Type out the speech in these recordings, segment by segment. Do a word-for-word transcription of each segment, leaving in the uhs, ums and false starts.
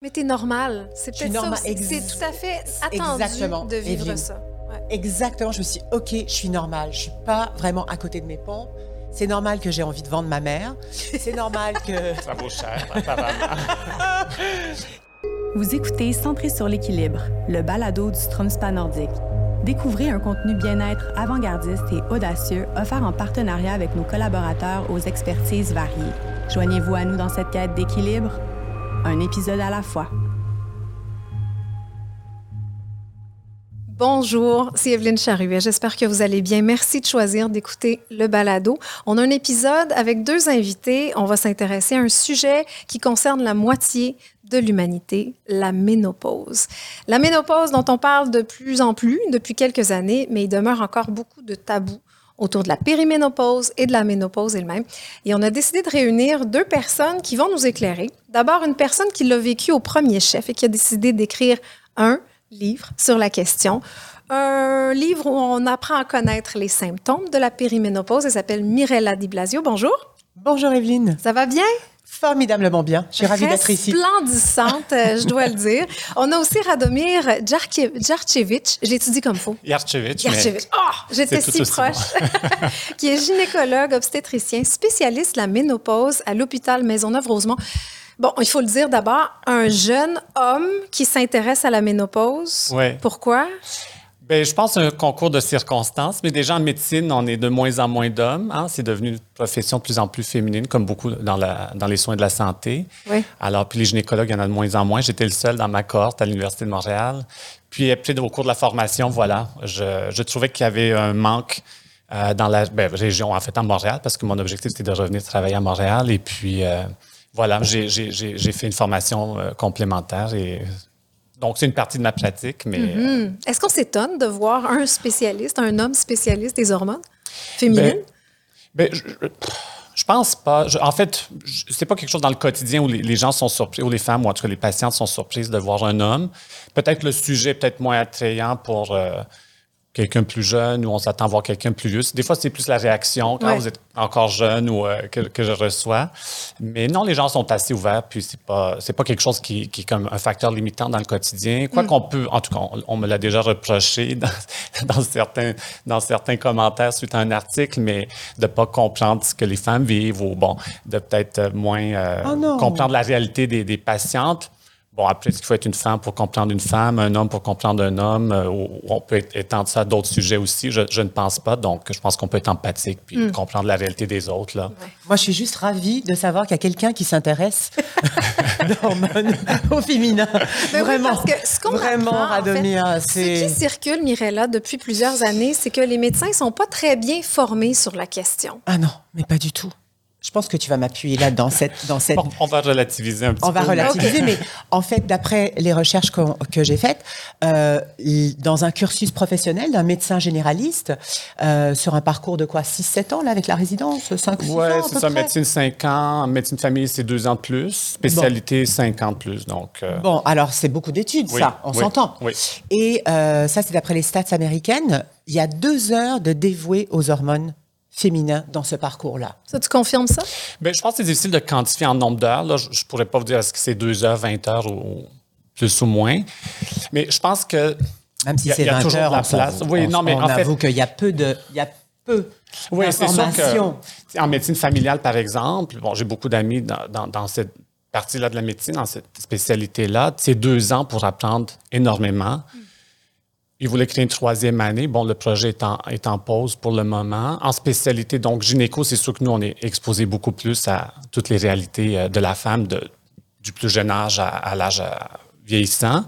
Mais t'es normale. C'est peut-être norma- ça. Ex- c'est tout à fait attendu exactement, de vivre Evelyne. Ça. Ouais. Exactement. Je me suis dit, OK, je suis normale. Je suis pas vraiment à côté de mes pompes. C'est normal que j'ai envie de vendre ma mère. C'est normal que... Ça vaut cher, apparemment. Vous écoutez Centré sur l'équilibre, le balado du Stromspa nordique. Découvrez un contenu bien-être avant-gardiste et audacieux offert en partenariat avec nos collaborateurs aux expertises variées. Joignez-vous à nous dans cette quête d'équilibre, un épisode à la fois. Bonjour, c'est Evelyne Charruet. J'espère que vous allez bien. Merci de choisir d'écouter le balado. On a un épisode avec deux invités. On va s'intéresser à un sujet qui concerne la moitié de l'humanité, la ménopause. La ménopause dont on parle de plus en plus depuis quelques années, mais il demeure encore beaucoup de tabous autour de la périménopause et de la ménopause elle-même. Et on a décidé de réunir deux personnes qui vont nous éclairer. D'abord, une personne qui l'a vécu au premier chef et qui a décidé d'écrire un livre sur la question. Un livre où on apprend à connaître les symptômes de la périménopause. Elle s'appelle Mirella Di Blasio. Bonjour. Bonjour Evelyne. Ça va bien? Formidablement bien. Je suis ravie d'être ici. Resplendissante, je dois le dire. On a aussi Radomir Jarcevic. Je l'étudie comme faux. Jarcevic. Jarcevic. Oh, j'étais si proche. Bon. Qui est gynécologue, obstétricien, spécialiste de la ménopause à l'hôpital Maisonneuve-Rosemont. Bon, il faut le dire d'abord, un jeune homme qui s'intéresse à la ménopause. Oui. Pourquoi? Bien, je pense que c'est un concours de circonstances, mais déjà en médecine, on est de moins en moins d'hommes. Hein? C'est devenu une profession de plus en plus féminine, comme beaucoup dans, la, dans les soins de la santé. Oui. Alors, puis les gynécologues, il y en a de moins en moins. J'étais le seul dans ma cohorte à l'Université de Montréal. Puis, peut-être au cours de la formation, voilà, je, je trouvais qu'il y avait un manque euh, dans la bien, région, en fait, à Montréal, parce que mon objectif, c'était de revenir travailler à Montréal. Et puis, euh, voilà, j'ai, j'ai, j'ai, j'ai fait une formation euh, complémentaire et... Donc, c'est une partie de ma pratique, mais... Mm-hmm. Euh... Est-ce qu'on s'étonne de voir un spécialiste, un homme spécialiste des hormones féminines? Ben, ben, je, je pense pas. Je, en fait, je, c'est pas quelque chose dans le quotidien où les, les gens sont surpris, où les femmes, ou en tout cas les patientes sont surprises de voir un homme. Peut-être le sujet est peut-être moins attrayant pour... Euh, quelqu'un plus jeune ou on s'attend à voir quelqu'un plus vieux. Des fois, c'est plus la réaction quand ouais. vous êtes encore jeune ou euh, que, que je reçois. Mais non, les gens sont assez ouverts, puis c'est pas, c'est pas quelque chose qui, qui est comme un facteur limitant dans le quotidien. Quoi mm. qu'on peut, en tout cas, on, on me l'a déjà reproché dans, dans, certains, dans certains commentaires suite à un article, mais de pas comprendre ce que les femmes vivent ou, bon, de peut-être moins euh, oh comprendre la réalité des, des patientes. Bon, après, est-ce qu'il faut être une femme pour comprendre une femme, un homme pour comprendre un homme, euh, ou on peut étendre ça à d'autres sujets aussi? Je, je ne pense pas, donc je pense qu'on peut être empathique puis mmh. comprendre la réalité des autres. Là. Ouais. Moi, je suis juste ravie de savoir qu'il y a quelqu'un qui s'intéresse d'hormones au féminin. Mais vraiment, oui, parce que ce qu'on vraiment, Radomir, en fait, c'est... Ce qui circule, Mirella, depuis plusieurs années, c'est que les médecins ne sont pas très bien formés sur la question. Ah non, mais pas du tout. Je pense que tu vas m'appuyer là dans cette... Dans cette... On va relativiser un petit on peu. On va relativiser, mais en fait, d'après les recherches que, que j'ai faites, euh, dans un cursus professionnel d'un médecin généraliste, euh, sur un parcours de quoi, six sept ans, là, avec la résidence, cinq six ouais, ans, oui, c'est ça, près. Médecine cinq ans, médecine famille, c'est deux ans de plus, spécialité bon. cinq ans de plus, donc... Euh... Bon, alors, c'est beaucoup d'études, oui, ça, on oui, s'entend. Oui. Et euh, ça, c'est d'après les stats américaines, il y a deux heures de dévoué aux hormones féminin dans ce parcours-là. Ça, tu confirmes ça? Bien, je pense que c'est difficile de quantifier en nombre d'heures. Là, je ne pourrais pas vous dire est-ce que c'est deux heures, vingt heures ou plus ou moins. Mais je pense que... Même si y a, c'est y a vingt heures, la place. Avoue, oui, on, non, mais on en avoue fait, qu'il y a peu de... Y a peu oui, c'est sûr que, en médecine familiale, par exemple, bon, j'ai beaucoup d'amis dans, dans, dans cette partie-là de la médecine, dans cette spécialité-là. C'est deux ans pour apprendre énormément. Mm. Ils voulaient créer une troisième année. Bon, le projet est en, est en pause pour le moment. En spécialité, donc, gynéco, c'est sûr que nous, on est exposé beaucoup plus à toutes les réalités de la femme, de, du plus jeune âge à, à l'âge vieillissant.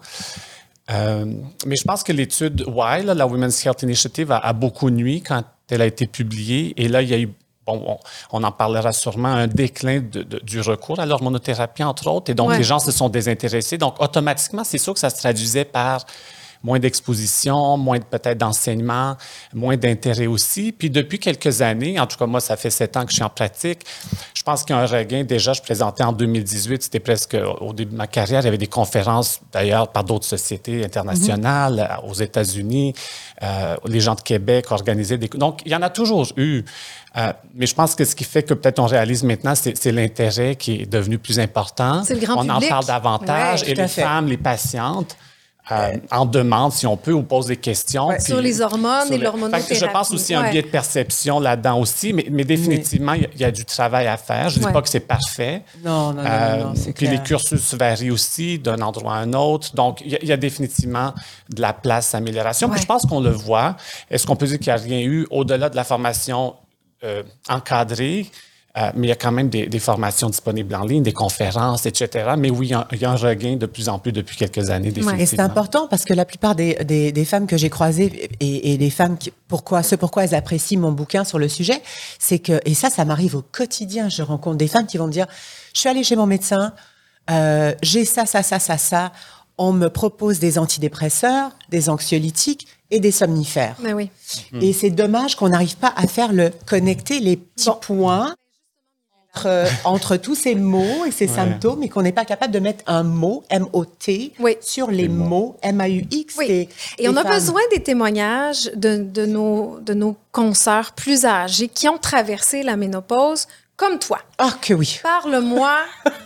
Euh, mais je pense que l'étude W I, là, la Women's Health Initiative, a, a beaucoup nui quand elle a été publiée. Et là, il y a eu, bon, on, on en parlera sûrement, un déclin de, de, du recours à l'hormonothérapie, entre autres. Et donc, ouais. les gens se sont désintéressés. Donc, automatiquement, c'est sûr que ça se traduisait par... moins d'exposition, moins peut-être d'enseignement, moins d'intérêt aussi. Puis depuis quelques années, en tout cas moi, ça fait sept ans que je suis en pratique, je pense qu'il y a un regain. Déjà, je présentais en deux mille dix-huit, c'était presque au début de ma carrière, il y avait des conférences d'ailleurs par d'autres sociétés internationales, mmh. aux États-Unis, euh, les gens de Québec organisaient des... Donc, il y en a toujours eu. Euh, mais je pense que ce qui fait que peut-être on réalise maintenant, c'est, c'est l'intérêt qui est devenu plus important. C'est le grand on public. On en parle davantage. Ouais, et les fait. femmes, les patientes... Euh, en demande, si on peut, ou pose des questions. Ouais. Puis, sur les hormones sur les... et l'hormonothérapie. Je pense aussi à ouais. un biais de perception là-dedans aussi, mais, mais définitivement, il oui. y, y a du travail à faire. Je ne ouais. dis pas que c'est parfait. Non, non, non, euh, non, non c'est puis clair. Les cursus varient aussi d'un endroit à un autre. Donc, il y, y a définitivement de la place à amélioration. Ouais. Puis je pense qu'on le voit. Est-ce qu'on peut dire qu'il n'y a rien eu au-delà de la formation euh, encadrée? Euh, mais il y a quand même des, des formations disponibles en ligne, des conférences, et cetera. Mais oui, il y, y a un regain de plus en plus depuis quelques années, définitivement. Ouais, et c'est important parce que la plupart des, des, des femmes que j'ai croisées et, et les femmes, qui, pourquoi, ce pourquoi elles apprécient mon bouquin sur le sujet, c'est que, et ça, ça m'arrive au quotidien, je rencontre des femmes qui vont me dire « Je suis allée chez mon médecin, euh, j'ai ça, ça, ça, ça, ça, on me propose des antidépresseurs, des anxiolytiques. » et des somnifères. Mais oui. Mmh. Et c'est dommage qu'on n'arrive pas à faire le connecter les petits bon. points Entre, entre tous ces mots et ces ouais. symptômes et qu'on n'est pas capable de mettre un mot, M O T, oui. sur les, les mots, mots M A U X. Oui. Et, et on a femmes. besoin des témoignages de, de, nos, de nos consœurs plus âgées qui ont traversé la ménopause comme toi. Ah que oui! Parle-moi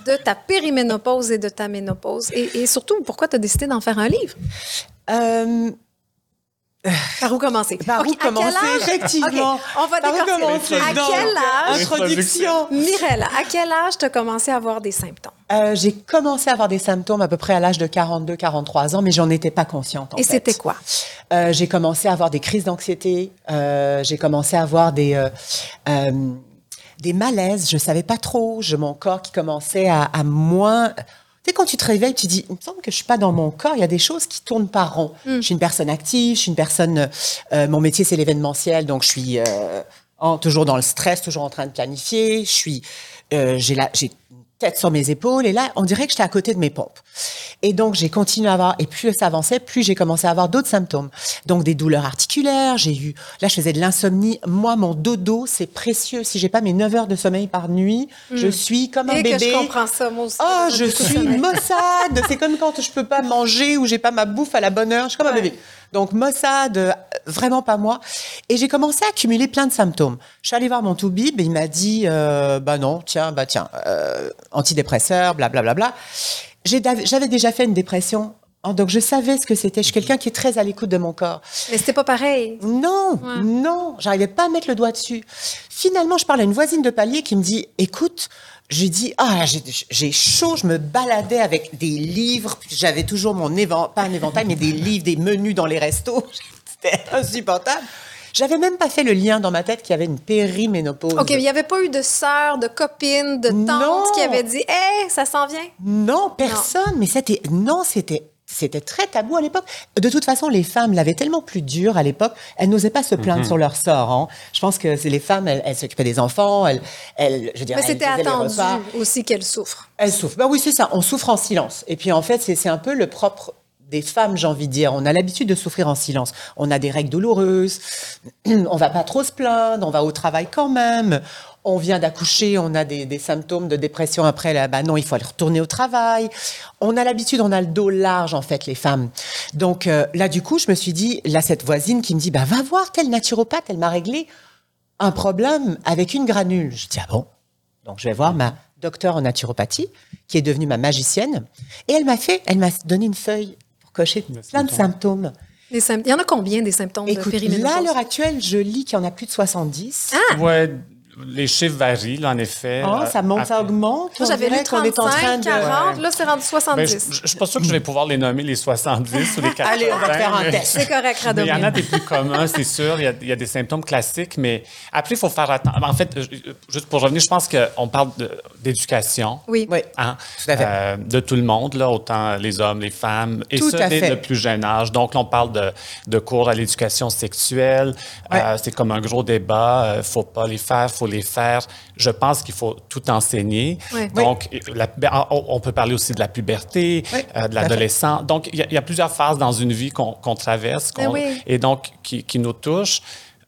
de ta périménopause et de ta ménopause et, et surtout, pourquoi tu as décidé d'en faire un livre? Euh... Par où commencer? Par okay, où commencer, effectivement. Okay, on va décortiquer. À quel âge, introduction. Mirella, à quel âge tu as commencé à avoir des symptômes? Euh, j'ai commencé à avoir des symptômes à peu près à l'âge de quarante-deux, quarante-trois ans, mais j'en étais pas consciente, en fait. Et c'était quoi? Euh, j'ai commencé à avoir des crises d'anxiété, euh, j'ai commencé à avoir des... Euh, euh, des malaises, je savais pas trop, je, mon corps qui commençait à, à moins... Tu sais, quand tu te réveilles, tu dis, il me semble que je suis pas dans mon corps, il y a des choses qui tournent pas rond. Mm. Je suis une personne active, je suis une personne, euh, mon métier c'est l'événementiel, donc je suis euh, en, toujours dans le stress, toujours en train de planifier, je suis, euh, j'ai la, j'ai une tête sur mes épaules, et là, on dirait que j'étais à côté de mes pompes. Et donc, j'ai continué à avoir, et plus ça avançait, plus j'ai commencé à avoir d'autres symptômes. Donc, des douleurs articulaires, j'ai eu, là, je faisais de l'insomnie. Moi, mon dodo, c'est précieux. Si j'ai pas mes neuf heures de sommeil par nuit, mm. je suis comme un et bébé. Et que je comprends ça, moi aussi. Oh, je suis maussade. C'est comme quand je peux pas manger ou j'ai pas ma bouffe à la bonne heure. Je suis comme ouais. un bébé. Donc, maussade, vraiment pas moi. Et j'ai commencé à accumuler plein de symptômes. Je suis allée voir mon toubib et il m'a dit, euh, bah non, tiens, bah tiens, euh, antidépresseur, blablabla. Bla, bla. J'ai, j'avais déjà fait une dépression, donc je savais ce que c'était. Je suis quelqu'un qui est très à l'écoute de mon corps. Mais c'était pas pareil. Non, ouais. non, j'arrivais pas à mettre le doigt dessus. Finalement, je parle à une voisine de palier qui me dit, écoute, j'ai dit, ah, j'ai, j'ai chaud, je me baladais avec des livres, j'avais toujours mon éventail, pas un éventail, mais des livres, des menus dans les restos. C'était insupportable. J'avais même pas fait le lien dans ma tête qu'il y avait une périménopause. OK, il n'y avait pas eu de sœur, de copine, de tante non. qui avait dit « Hey, ça s'en vient ». Non, personne. Non. Mais c'était, non, c'était, c'était très tabou à l'époque. De toute façon, les femmes l'avaient tellement plus dur à l'époque. Elles n'osaient pas se plaindre mm-hmm. sur leur sort. Hein. Je pense que c'est les femmes, elles, elles s'occupaient des enfants. Elles, elles, je veux dire, Mais elles c'était attendu aussi qu'elles souffrent. Elles souffrent. Ben oui, c'est ça. On souffre en silence. Et puis en fait, c'est, c'est un peu le propre... des femmes, j'ai envie de dire. On a l'habitude de souffrir en silence. On a des règles douloureuses, on va pas trop se plaindre, on va au travail quand même, on vient d'accoucher, on a des, des symptômes de dépression après, là, bah non, il faut aller retourner au travail. On a l'habitude, on a le dos large, en fait, les femmes. Donc euh, là, du coup, je me suis dit, là, cette voisine qui me dit, bah, va voir telle naturopathe, elle m'a réglé un problème avec une granule. Je dis, ah bon? Donc je vais voir ma docteure en naturopathie, qui est devenue ma magicienne, et elle m'a fait, elle m'a donné une feuille cocher plein symptômes. de symptômes. Les sym- Il y en a combien des symptômes Écoute, de périménopause? Là, à l'heure actuelle, je lis qu'il y en a plus de soixante-dix. Ah! Ouais, les chiffres varient, là, en effet. Ah, ça monte, ça augmente. Moi, j'avais lu trente-cinq, quarante, de... là, c'est rendu soixante-dix. Ben, je ne suis pas sûre que je vais pouvoir les nommer les soixante-dix ou les quatre-vingts. Allez, on va faire un test. C'est correct, Radomir. Il y en a des plus communs, c'est sûr. Il y a, il y a des symptômes classiques, mais après, il faut faire attention. En fait, juste pour revenir, je pense qu'on parle de, d'éducation. Oui. Hein, tout à fait. Euh, de tout le monde, là, autant les hommes, les femmes, et tout ça dès le plus jeune âge. Donc, là, on parle de, de cours à l'éducation sexuelle. Ouais. Euh, c'est comme un gros débat. Il ne faut pas les faire, faut faut les faire. Je pense qu'il faut tout enseigner. Oui. Donc, oui. La, on peut parler aussi de la puberté, oui. euh, de l'adolescent. Donc, il y, y a plusieurs phases dans une vie qu'on, qu'on traverse qu'on, oui. et donc qui, qui nous touchent.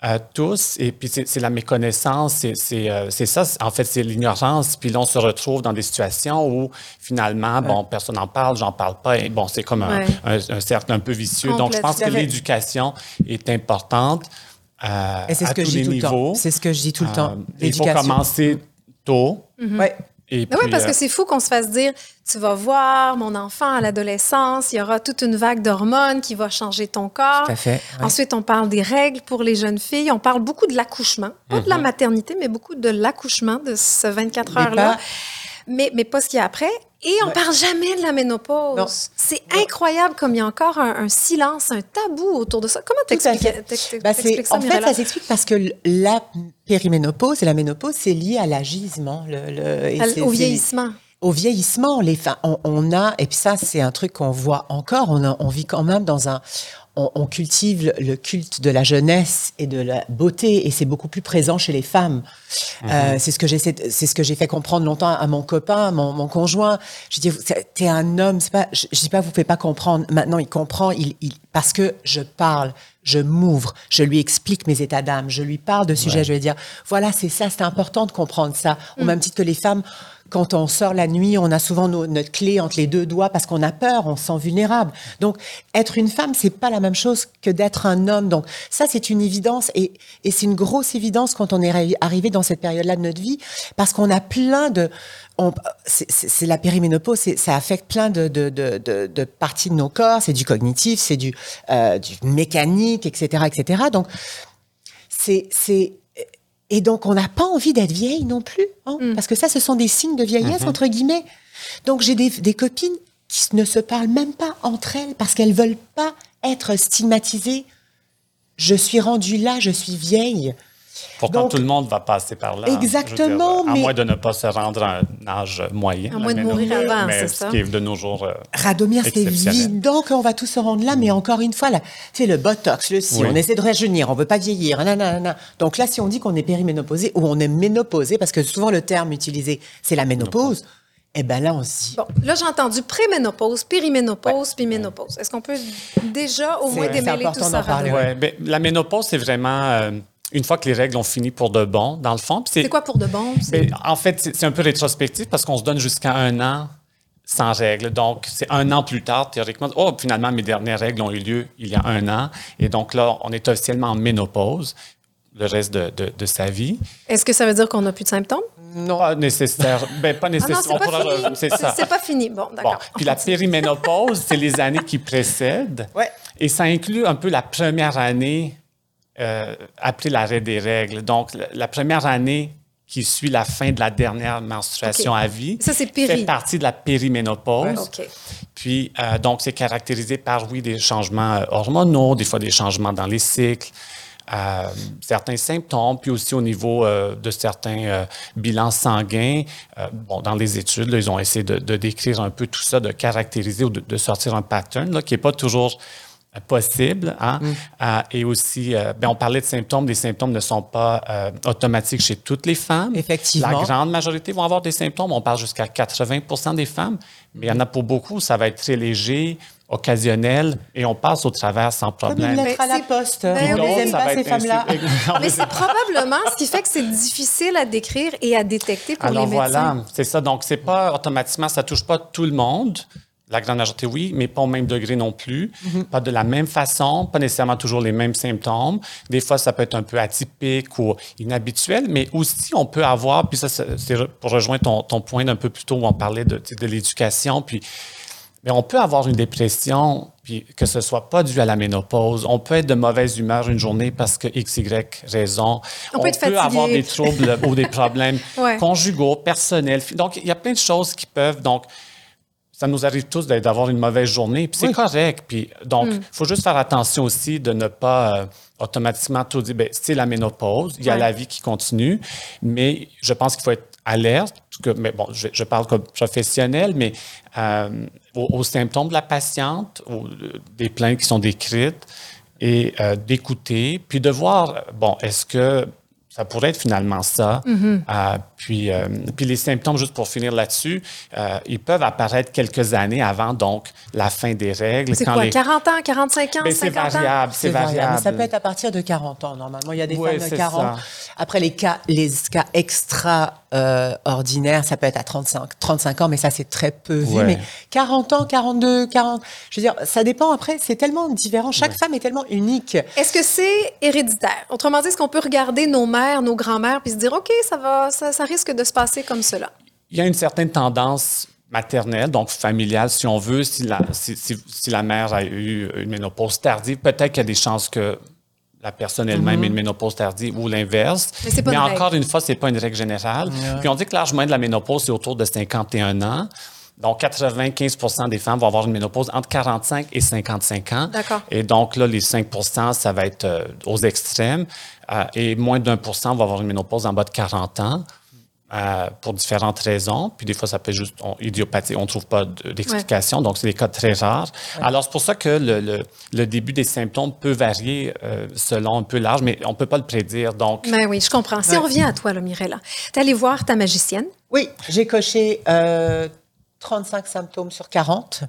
Euh, tous, et puis c'est, c'est la méconnaissance, c'est, c'est, euh, c'est ça, c'est, en fait, c'est l'ignorance, puis là, on se retrouve dans des situations où, finalement, ouais. bon, personne n'en parle, j'en parle pas, et bon, c'est comme un, ouais. un, un cercle un peu vicieux. Complète, donc, je pense que l'éducation est importante euh, et c'est ce à que tous je dis les tout niveaux. Le temps. C'est ce que je dis tout le temps. Euh, il faut commencer tôt. Mm-hmm. Ouais. Et puis, oui, parce que c'est fou qu'on se fasse dire, tu vas voir mon enfant à l'adolescence, il y aura toute une vague d'hormones qui va changer ton corps. Tout à fait. Ouais. Ensuite, on parle des règles pour les jeunes filles. On parle beaucoup de l'accouchement, pas mm-hmm. de la maternité, mais beaucoup de l'accouchement de ce vingt-quatre heures-là. Mais, mais pas ce qu'il y a après. Et on ne ouais. parle jamais de la ménopause. Non. C'est non. incroyable comme il y a encore un, un silence, un tabou autour de ça. Comment t'expliques, t'expliques, ben t'expliques ça, En Mirella? Fait, ça s'explique parce que la périménopause et la ménopause, c'est lié à l'agisement. Le, le, et à, c'est, au c'est, vieillissement. Au vieillissement, les, on, on a... Et puis ça, c'est un truc qu'on voit encore. On, a, on vit quand même dans un... On, on cultive le culte de la jeunesse et de la beauté, et c'est beaucoup plus présent chez les femmes. Mmh. Euh, c'est ce que j'essaie, c'est ce que j'ai fait comprendre longtemps à mon copain, mon, mon conjoint. Je dis, t'es un homme, c'est pas, je, je dis pas, vous pouvez pas comprendre. Maintenant, il comprend, il, il, parce que je parle, je m'ouvre, je lui explique mes états d'âme, je lui parle de sujets, ouais. je vais dire, voilà, c'est ça, c'est important de comprendre ça. Mmh. Au même titre que les femmes, quand on sort la nuit, on a souvent nos, notre clé entre les deux doigts parce qu'on a peur, on se sent vulnérable. Donc, être une femme, c'est pas la même chose que d'être un homme. Donc, ça, c'est une évidence et, et c'est une grosse évidence quand on est arrivé dans cette période-là de notre vie parce qu'on a plein de... On, c'est, c'est, c'est la périménopause, c'est, ça affecte plein de, de, de, de, de parties de nos corps, c'est du cognitif, c'est du, euh, du mécanique, et cetera, et cetera. Donc, c'est... c'est Et donc, on n'a pas envie d'être vieille non plus, hein, mm. parce que ça, ce sont des signes de vieillesse, mm-hmm. entre guillemets. Donc, j'ai des, des copines qui ne se parlent même pas entre elles parce qu'elles ne veulent pas être stigmatisées. Je suis rendue là, je suis vieille. Pourtant, donc, tout le monde va passer par là. Exactement. Hein, dire, à mais... moins de ne pas se rendre à un âge moyen. À moins de mourir nous, avant, mais c'est ça. Ce qui est de nos jours euh, Radomir, c'est évident qu'on va tous se rendre là, mais encore une fois, là, c'est le botox, le si, oui. on essaie de rajeunir, on ne veut pas vieillir, nanana. Donc là, si on dit qu'on est périménopausé ou on est ménopausé, parce que souvent le terme utilisé, c'est la ménopause, ménopause. Eh bien là, on se dit... Bon, là, j'ai entendu préménopause, périménopause, ouais. puis ménopause. Est-ce qu'on peut déjà au c'est, moins démêler tout ça? Parler, ouais. Ouais. Mais la ménopause, c'est vraiment... Euh, Une fois que les règles ont fini pour de bon, dans le fond. C'est, c'est quoi pour de bon? C'est... En fait, c'est, c'est un peu rétrospectif parce qu'on se donne jusqu'à un an sans règles. Donc, c'est un an plus tard, théoriquement. Oh, finalement, mes dernières règles ont eu lieu il y a un an. Et donc là, on est officiellement en ménopause le reste de, de, de sa vie. Est-ce que ça veut dire qu'on n'a plus de symptômes? Non, pas nécessaire. Ben, pas nécessaire. Ah non, c'est, on pas pourra... c'est, c'est, ça. C'est pas fini. Bon, d'accord. Bon. Puis la périménopause, c'est les années qui précèdent. Ouais. Et ça inclut un peu la première année Euh, après l'arrêt des règles. Donc, la, la première année qui suit la fin de la dernière menstruation okay. à vie ça, c'est péri. fait partie de la périménopause. Ouais, okay. Puis, euh, donc, c'est caractérisé par, oui, des changements hormonaux, des fois des changements dans les cycles, euh, certains symptômes, puis aussi au niveau euh, de certains euh, bilans sanguins. Euh, bon, dans les études, là, ils ont essayé de, de décrire un peu tout ça, de caractériser ou de, de sortir un pattern là, qui n'est pas toujours... possible. Hein? Mm. Euh, et aussi, euh, ben, on parlait de symptômes. Les symptômes ne sont pas euh, automatiques chez toutes les femmes. Effectivement. La grande majorité vont avoir des symptômes. On parle jusqu'à quatre-vingts pour cent des femmes. Mais il y en a pour beaucoup. Ça va être très léger, occasionnel, et on passe au travers sans problème. Comme une lettre à la poste. Ben, on n'aime pas ces femmes-là. Mais c'est probablement ce qui fait que c'est difficile à décrire et à détecter pour Alors, les médecins. Alors voilà, c'est ça. Donc, c'est pas automatiquement, ça touche pas tout le monde. La grande majorité, oui, mais pas au même degré non plus, mm-hmm. pas de la même façon, pas nécessairement toujours les mêmes symptômes. Des fois, ça peut être un peu atypique ou inhabituel, mais aussi on peut avoir, puis ça, c'est pour rejoindre ton, ton point d'un peu plus tôt où on parlait de, de l'éducation, puis mais on peut avoir une dépression, puis que ce soit pas dû à la ménopause. On peut être de mauvaise humeur une journée parce que X, Y raison. On, on peut, peut avoir des troubles ou des problèmes ouais. conjugaux, personnels. Donc, il y a plein de choses qui peuvent... donc ça nous arrive tous d'avoir une mauvaise journée, puis c'est oui. correct. Puis donc, il mm. faut juste faire attention aussi de ne pas euh, automatiquement tout dire, bien, c'est la ménopause, il y a ouais. la vie qui continue, mais je pense qu'il faut être alerte, que, mais bon, je, je parle comme professionnel, mais euh, aux, aux symptômes de la patiente, aux, des plaintes qui sont décrites, et euh, d'écouter, puis de voir, bon, est-ce que Ça pourrait être finalement ça. Mm-hmm. Euh, puis, euh, puis les symptômes, juste pour finir là-dessus, euh, ils peuvent apparaître quelques années avant, donc, la fin des règles. C'est quand quoi, les... quarante ans, quarante-cinq ans, ben, cinquante ans? C'est variable, c'est, c'est variable. variable. Ça peut être à partir de quarante ans, normalement. Il y a des oui, femmes de quarante. Ça. Après, les cas, les cas extra euh, ordinaires, ça peut être à trente-cinq ans, mais ça, c'est très peu vu. Ouais. Mais quarante ans, quarante-deux, quarante... Je veux dire, ça dépend. Après, c'est tellement différent. Chaque ouais. femme est tellement unique. Est-ce que c'est héréditaire? Autrement dit, est-ce qu'on peut regarder nos mères, nos grands-mères, puis se dire, OK, ça, va, ça, ça risque de se passer comme cela? Il y a une certaine tendance maternelle, donc familiale, si on veut. Si la, si, si, si la mère a eu une ménopause tardive, peut-être qu'il y a des chances que la personne elle-même mm-hmm. ait une ménopause tardive ou l'inverse. Mais, c'est pas Mais une encore règle. Une fois, ce n'est pas une règle générale. Yeah. Puis on dit que l'âge moyen de la ménopause, c'est autour de cinquante et un ans. Donc, quatre-vingt-quinze pour cent des femmes vont avoir une ménopause entre quarante-cinq et cinquante-cinq ans. D'accord. Et donc, là, les cinq pour cent, ça va être euh, aux extrêmes. Euh, et moins d'un pour cent va avoir une ménopause en bas de quarante ans euh, pour différentes raisons. Puis, des fois, ça peut être juste on, idiopathie. On ne trouve pas d'explication. Ouais. Donc, c'est des cas très rares. Ouais. Alors, c'est pour ça que le, le, le début des symptômes peut varier euh, selon un peu l'âge, mais on ne peut pas le prédire. Donc... Ben oui, je comprends. Si ouais. on revient à toi, là, Mirella, tu es allée voir ta magicienne? Oui, j'ai coché... Euh, trente-cinq symptômes sur quarante.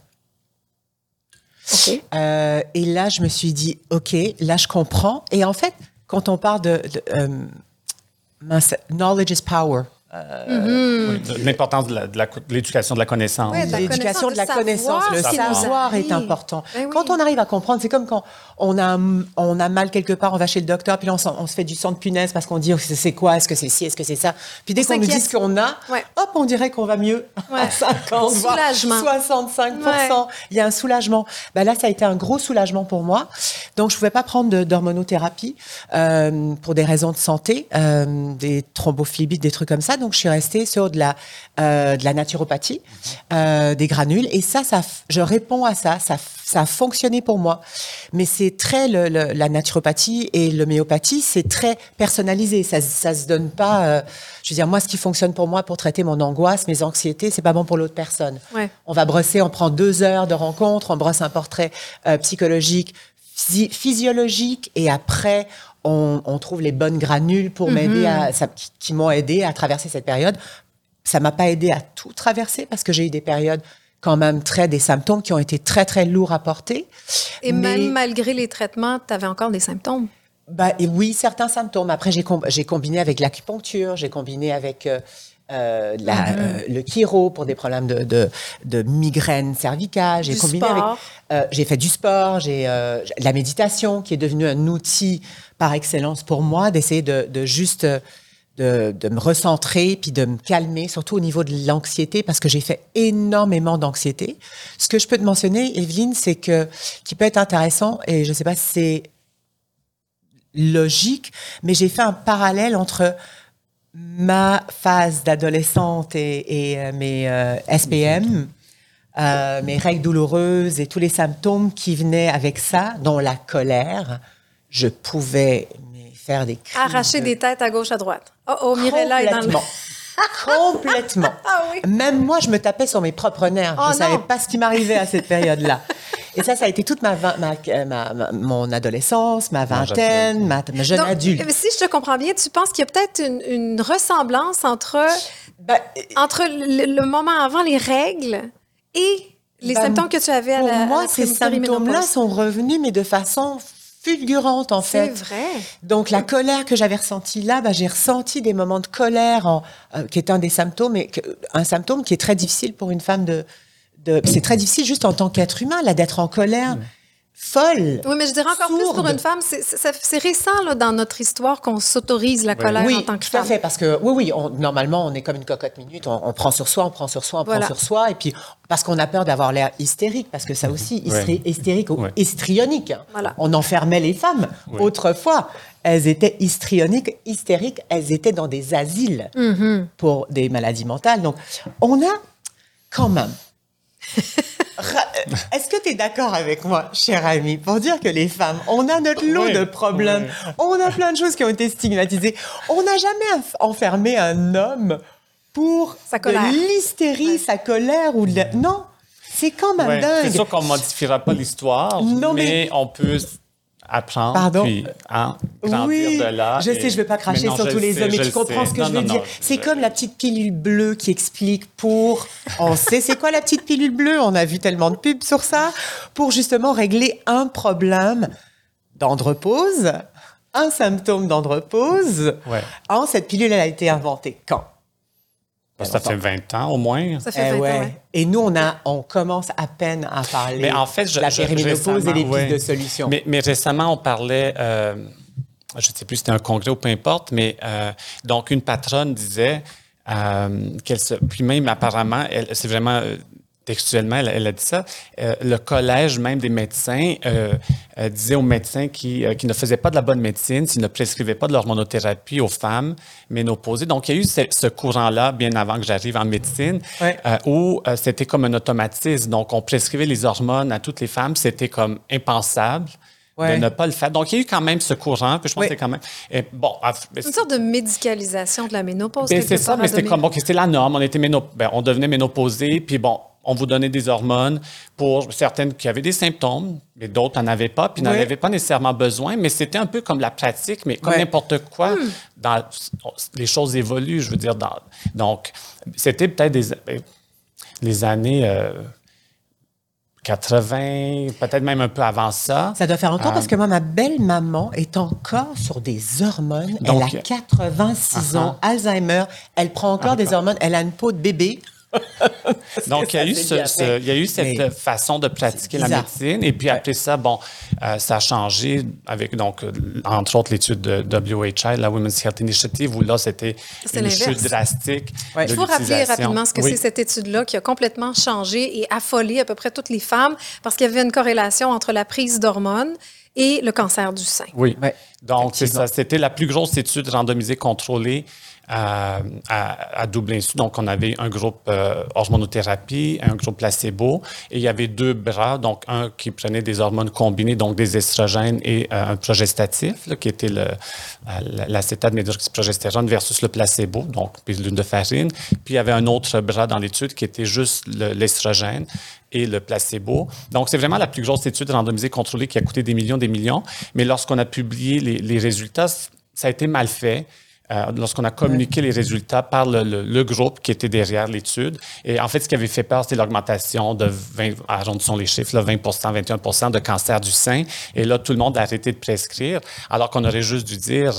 Okay. Euh, et là, je me suis dit, OK, là, je comprends. Et en fait, quand on parle de... de euh, knowledge is power. Euh, mm-hmm. oui, l'importance de, la, de, la, de l'éducation de la connaissance. Oui, de la l'éducation connaissance, de la connaissance. Le savoir, savoir est important. Oui. Quand on arrive à comprendre, c'est comme quand on a, on a mal quelque part, on va chez le docteur, puis là, on, on se fait du sang de punaise parce qu'on dit oh, c'est quoi, est-ce que c'est ci, est-ce que c'est ça. Puis dès on qu'on s'inquiète. Nous dit ce qu'on a, ouais. hop, on dirait qu'on va mieux ouais. à cinquante, voire soixante-cinq pour cent. Ouais. Il y a un soulagement. Ben là, ça a été un gros soulagement pour moi. Donc, je ne pouvais pas prendre de, d'hormonothérapie euh, pour des raisons de santé, euh, des thrombophlébites, des trucs comme ça. Donc, je suis restée sur de la, euh, de la naturopathie, euh, des granules. Et ça, ça, je réponds à ça. Ça, ça a fonctionné pour moi. Mais c'est très... Le, le, la naturopathie et l'homéopathie, c'est très personnalisé. Ça, ça se donne pas... Euh, je veux dire, moi, ce qui fonctionne pour moi pour traiter mon angoisse, mes anxiétés, c'est pas bon pour l'autre personne. Ouais. On va brosser, on prend deux heures de rencontre, on brosse un portrait euh, psychologique, phys- physiologique, et après... On, on trouve les bonnes granules pour mm-hmm. m'aider à, ça, qui, qui m'ont aidé à traverser cette période. Ça m'a pas aidé à tout traverser parce que j'ai eu des périodes quand même très, des symptômes qui ont été très, très lourds à porter. Et Mais, même malgré les traitements, tu avais encore des symptômes? Bah, et oui, certains symptômes. Après, j'ai, com- j'ai combiné avec l'acupuncture, j'ai combiné avec... Euh, Euh, la, mmh. euh, le chiro pour des problèmes de, de, de migraine cervicale. J'ai du combiné sport. Avec, euh, j'ai fait du sport, j'ai euh, la méditation qui est devenue un outil par excellence pour moi d'essayer de, de juste de, de me recentrer puis de me calmer, surtout au niveau de l'anxiété parce que j'ai fait énormément d'anxiété. Ce que je peux te mentionner, Evelyne, c'est que qui peut être intéressant et je sais pas si c'est logique, mais j'ai fait un parallèle entre ma phase d'adolescente et, et euh, mes euh, S P M, euh, mes règles douloureuses et tous les symptômes qui venaient avec ça, dont la colère, je pouvais faire des crises. Arracher de... des têtes à gauche, à droite. Oh, oh, Mirella est dans le... Complètement. Ah, oui. Même moi, je me tapais sur mes propres nerfs. Oh, je ne savais pas ce qui m'arrivait à cette période-là. Et ça, ça a été toute ma, ma, ma, ma mon adolescence, ma vingtaine, ma, ma jeune Donc, adulte. Si je te comprends bien, tu penses qu'il y a peut-être une, une ressemblance entre, ben, entre le, le moment avant les règles et les ben, symptômes que tu avais à la Pour moi, ces symptômes-là sont revenus, mais de façon... fulgurante, en fait. C'est vrai. Donc, la colère que j'avais ressentie là, ben, j'ai ressenti des moments de colère, en, euh, qui est un des symptômes, et que, un symptôme qui est très difficile pour une femme de, de... C'est très difficile juste en tant qu'être humain, là, d'être en colère mmh. folle, Oui, mais je dirais encore sourde. Plus pour une femme, c'est, c'est, c'est récent, là, dans notre histoire, qu'on s'autorise la colère oui, en tant que femme. Oui, tout à fait, parce que, oui, oui, on, normalement, on est comme une cocotte minute, on, on prend sur soi, on prend sur soi, on voilà. prend sur soi, et puis... Parce qu'on a peur d'avoir l'air hystérique, parce que ça aussi, hystéri- ouais. hystérique ou ouais. histrionique. Voilà. On enfermait les femmes. Ouais. Autrefois, elles étaient histrioniques, hystériques, elles étaient dans des asiles mm-hmm. pour des maladies mentales. Donc, on a quand même... Est-ce que tu es d'accord avec moi, chère amie, pour dire que les femmes, on a notre lot oui. de problèmes, oui. on a plein de choses qui ont été stigmatisées. On n'a jamais enfermé un homme... pour de l'hystérie, ouais. sa colère ou de la... Non, c'est quand même ouais. dingue. C'est sûr qu'on ne modifiera pas l'histoire, non, mais... mais on peut apprendre, Pardon? puis hein, grandir oui, de là. Je et... sais, je ne vais pas cracher non, sur tous les sais, hommes, mais tu comprends sais. ce que non, je veux non, dire. Non, c'est je... comme la petite pilule bleue qui explique pour... On sait c'est quoi la petite pilule bleue? On a vu tellement de pubs sur ça. Pour justement régler un problème d'andropause, un symptôme d'andropause. Ouais. Hein, cette pilule, elle a été inventée quand? Ça fait vingt ans au moins. Ça fait vingt eh ouais. ans, ouais. Et nous, on, a, on commence à peine à parler mais en fait, je, de la périménopause et des pistes ouais. de solutions. Mais, mais récemment, on parlait, euh, je ne sais plus si c'était un congrès ou peu importe, mais euh, donc une patronne disait euh, qu'elle se... Puis même apparemment, elle, c'est vraiment... Euh, textuellement, elle, elle a dit ça, euh, le collège même des médecins euh, euh, disait aux médecins qui, euh, qui ne faisaient pas de la bonne médecine, s'ils ne prescrivaient pas de l'hormonothérapie aux femmes ménopausées. Donc, il y a eu ce, ce courant-là, bien avant que j'arrive en médecine, ouais. euh, où euh, c'était comme un automatisme. Donc, on prescrivait les hormones à toutes les femmes. C'était comme impensable. Ouais. De ne pas le faire. Donc, il y a eu quand même ce courant, puis je pense oui. que c'est quand même... Et bon, c'est une sorte de médicalisation de la ménopause. Ben, c'est ça, mais c'était comme, OK, c'était la norme, on, était ménop... ben, on devenait ménopausé, puis bon, on vous donnait des hormones pour certaines qui avaient des symptômes, mais d'autres n'en avaient pas, puis oui. n'en avaient pas nécessairement besoin, mais c'était un peu comme la pratique, mais comme oui. n'importe quoi, hum. dans... les choses évoluent, je veux dire. Dans... Donc, c'était peut-être des les années... Euh... quatre-vingts, peut-être même un peu avant ça. Ça doit faire longtemps euh, parce que moi, ma belle-maman est encore sur des hormones. Donc, elle a quatre-vingt-six uh-huh. ans, Alzheimer. Elle prend encore, encore des hormones. Elle a une peau de bébé. Donc, il y, a eu ce, ce, il y a eu cette Mais façon de pratiquer la médecine. Et puis, ouais. après ça, bon, euh, ça a changé avec, donc, entre autres, l'étude de W H I, la Women's Health Initiative, où là, c'était c'est une l'inverse. chute drastique. Ouais. Il faut rappeler rapidement ce que oui. c'est cette étude-là qui a complètement changé et affolé à peu près toutes les femmes parce qu'il y avait une corrélation entre la prise d'hormones et le cancer du sein. Oui. Ouais. Donc, c'est ça. C'était la plus grosse étude randomisée contrôlée À, à, à double insu. Donc, on avait un groupe euh, hormonothérapie, un groupe placebo, et il y avait deux bras, donc un qui prenait des hormones combinées, donc des estrogènes et euh, un progestatif, là, qui était le, euh, l'acétate médoxyprogestérone versus le placebo, donc l'huile de farine. Puis, il y avait un autre bras dans l'étude qui était juste le, l'estrogène et le placebo. Donc, c'est vraiment la plus grosse étude randomisée contrôlée qui a coûté des millions, des millions. Mais lorsqu'on a publié les, les résultats, ça a été mal fait. Euh, lorsqu'on a communiqué ouais. les résultats par le, le, le groupe qui était derrière l'étude. Et en fait, ce qui avait fait peur, c'était l'augmentation de vingt, arrondissons les chiffres, là, vingt pour cent, vingt et un pour cent de cancer du sein. Et là, tout le monde a arrêté de prescrire, alors qu'on aurait juste dû dire...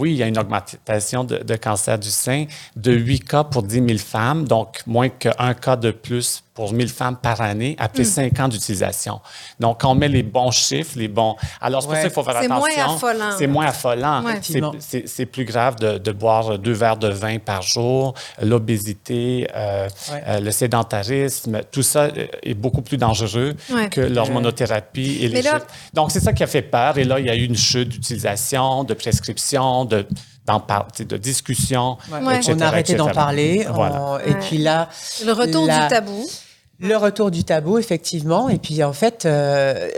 Oui, il y a une augmentation de, de cancer du sein de huit cas pour dix mille femmes, donc moins qu'un cas de plus pour mille femmes par année après mmh. cinq ans d'utilisation. Donc, on met les bons chiffres, les bons... Alors, c'est ouais. pour ça qu'il faut faire c'est attention. Moins affolant. C'est moins affolant. Ouais. C'est, c'est, c'est plus grave de, de boire deux verres de vin par jour, l'obésité, euh, ouais. euh, le sédentarisme, tout ça est beaucoup plus dangereux ouais. que l'hormonothérapie. Et les là... Donc, c'est ça qui a fait peur. Et là, il y a eu une chute d'utilisation, de prescription, de, d'en par, de discussion, ouais. et cetera. On a arrêté et cetera d'en parler. Voilà. On, et ouais. puis là... Le retour la, du tabou. Le retour du tabou, effectivement. Et puis, en fait, euh,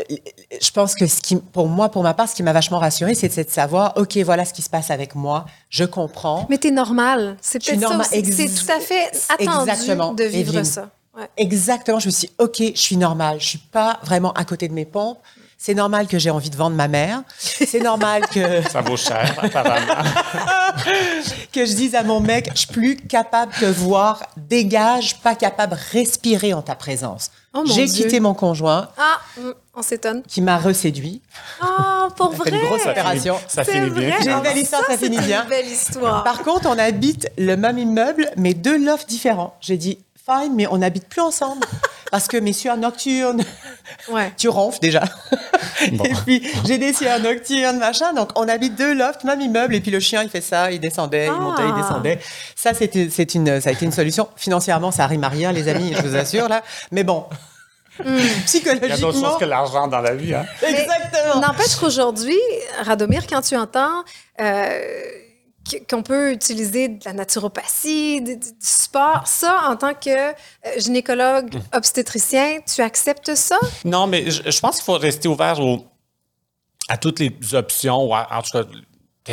je pense que ce qui, pour moi, pour ma part, ce qui m'a vachement rassurée, c'est, c'est de savoir, OK, voilà ce qui se passe avec moi. Je comprends. Mais t'es normale. C'est peut-être norma- ça ex- C'est tout à fait attendu exactement, de vivre Evelyne. ça. Ouais. Exactement. Je me suis dit, OK, je suis normale. Je suis pas vraiment à côté de mes pompes. C'est normal que j'ai envie de vendre ma mère. C'est normal que... Ça vaut cher, apparemment. que je dise à mon mec, je suis plus capable de voir, dégage, pas capable de respirer en ta présence. Oh, j'ai Dieu. quitté mon conjoint. Ah, on s'étonne. Qui m'a reséduit. Ah, oh, pour vrai? Une grosse opération. Ça finit, ça finit bien. J'ai une belle histoire, ça, ça finit bien. Une belle histoire. Par contre, on habite le même immeuble, mais deux lofts différents. J'ai dit, fine, mais on n'habite plus ensemble. Parce que mes sueurs nocturnes, ouais. tu ronfles déjà. Bon. Et puis, j'ai des sueurs nocturnes, machin. Donc, on habite deux lofts, même immeuble. Et puis, le chien, il fait ça, il descendait, ah. il montait, il descendait. Ça, c'était, c'est une, ça a été une solution. Financièrement, ça arrive à rien, les amis, je vous assure, là. Mais bon, mm. psychologiquement... Il y a d'autres choses que l'argent dans la vie, hein. Exactement. Mais, n'empêche qu'aujourd'hui, Radomir, quand tu entends... Euh, qu'on peut utiliser de la naturopathie, du, du sport. Ça, en tant que gynécologue obstétricien, tu acceptes ça? Non, mais je, je pense qu'il faut rester ouvert au, à toutes les options, ou à, en tout cas,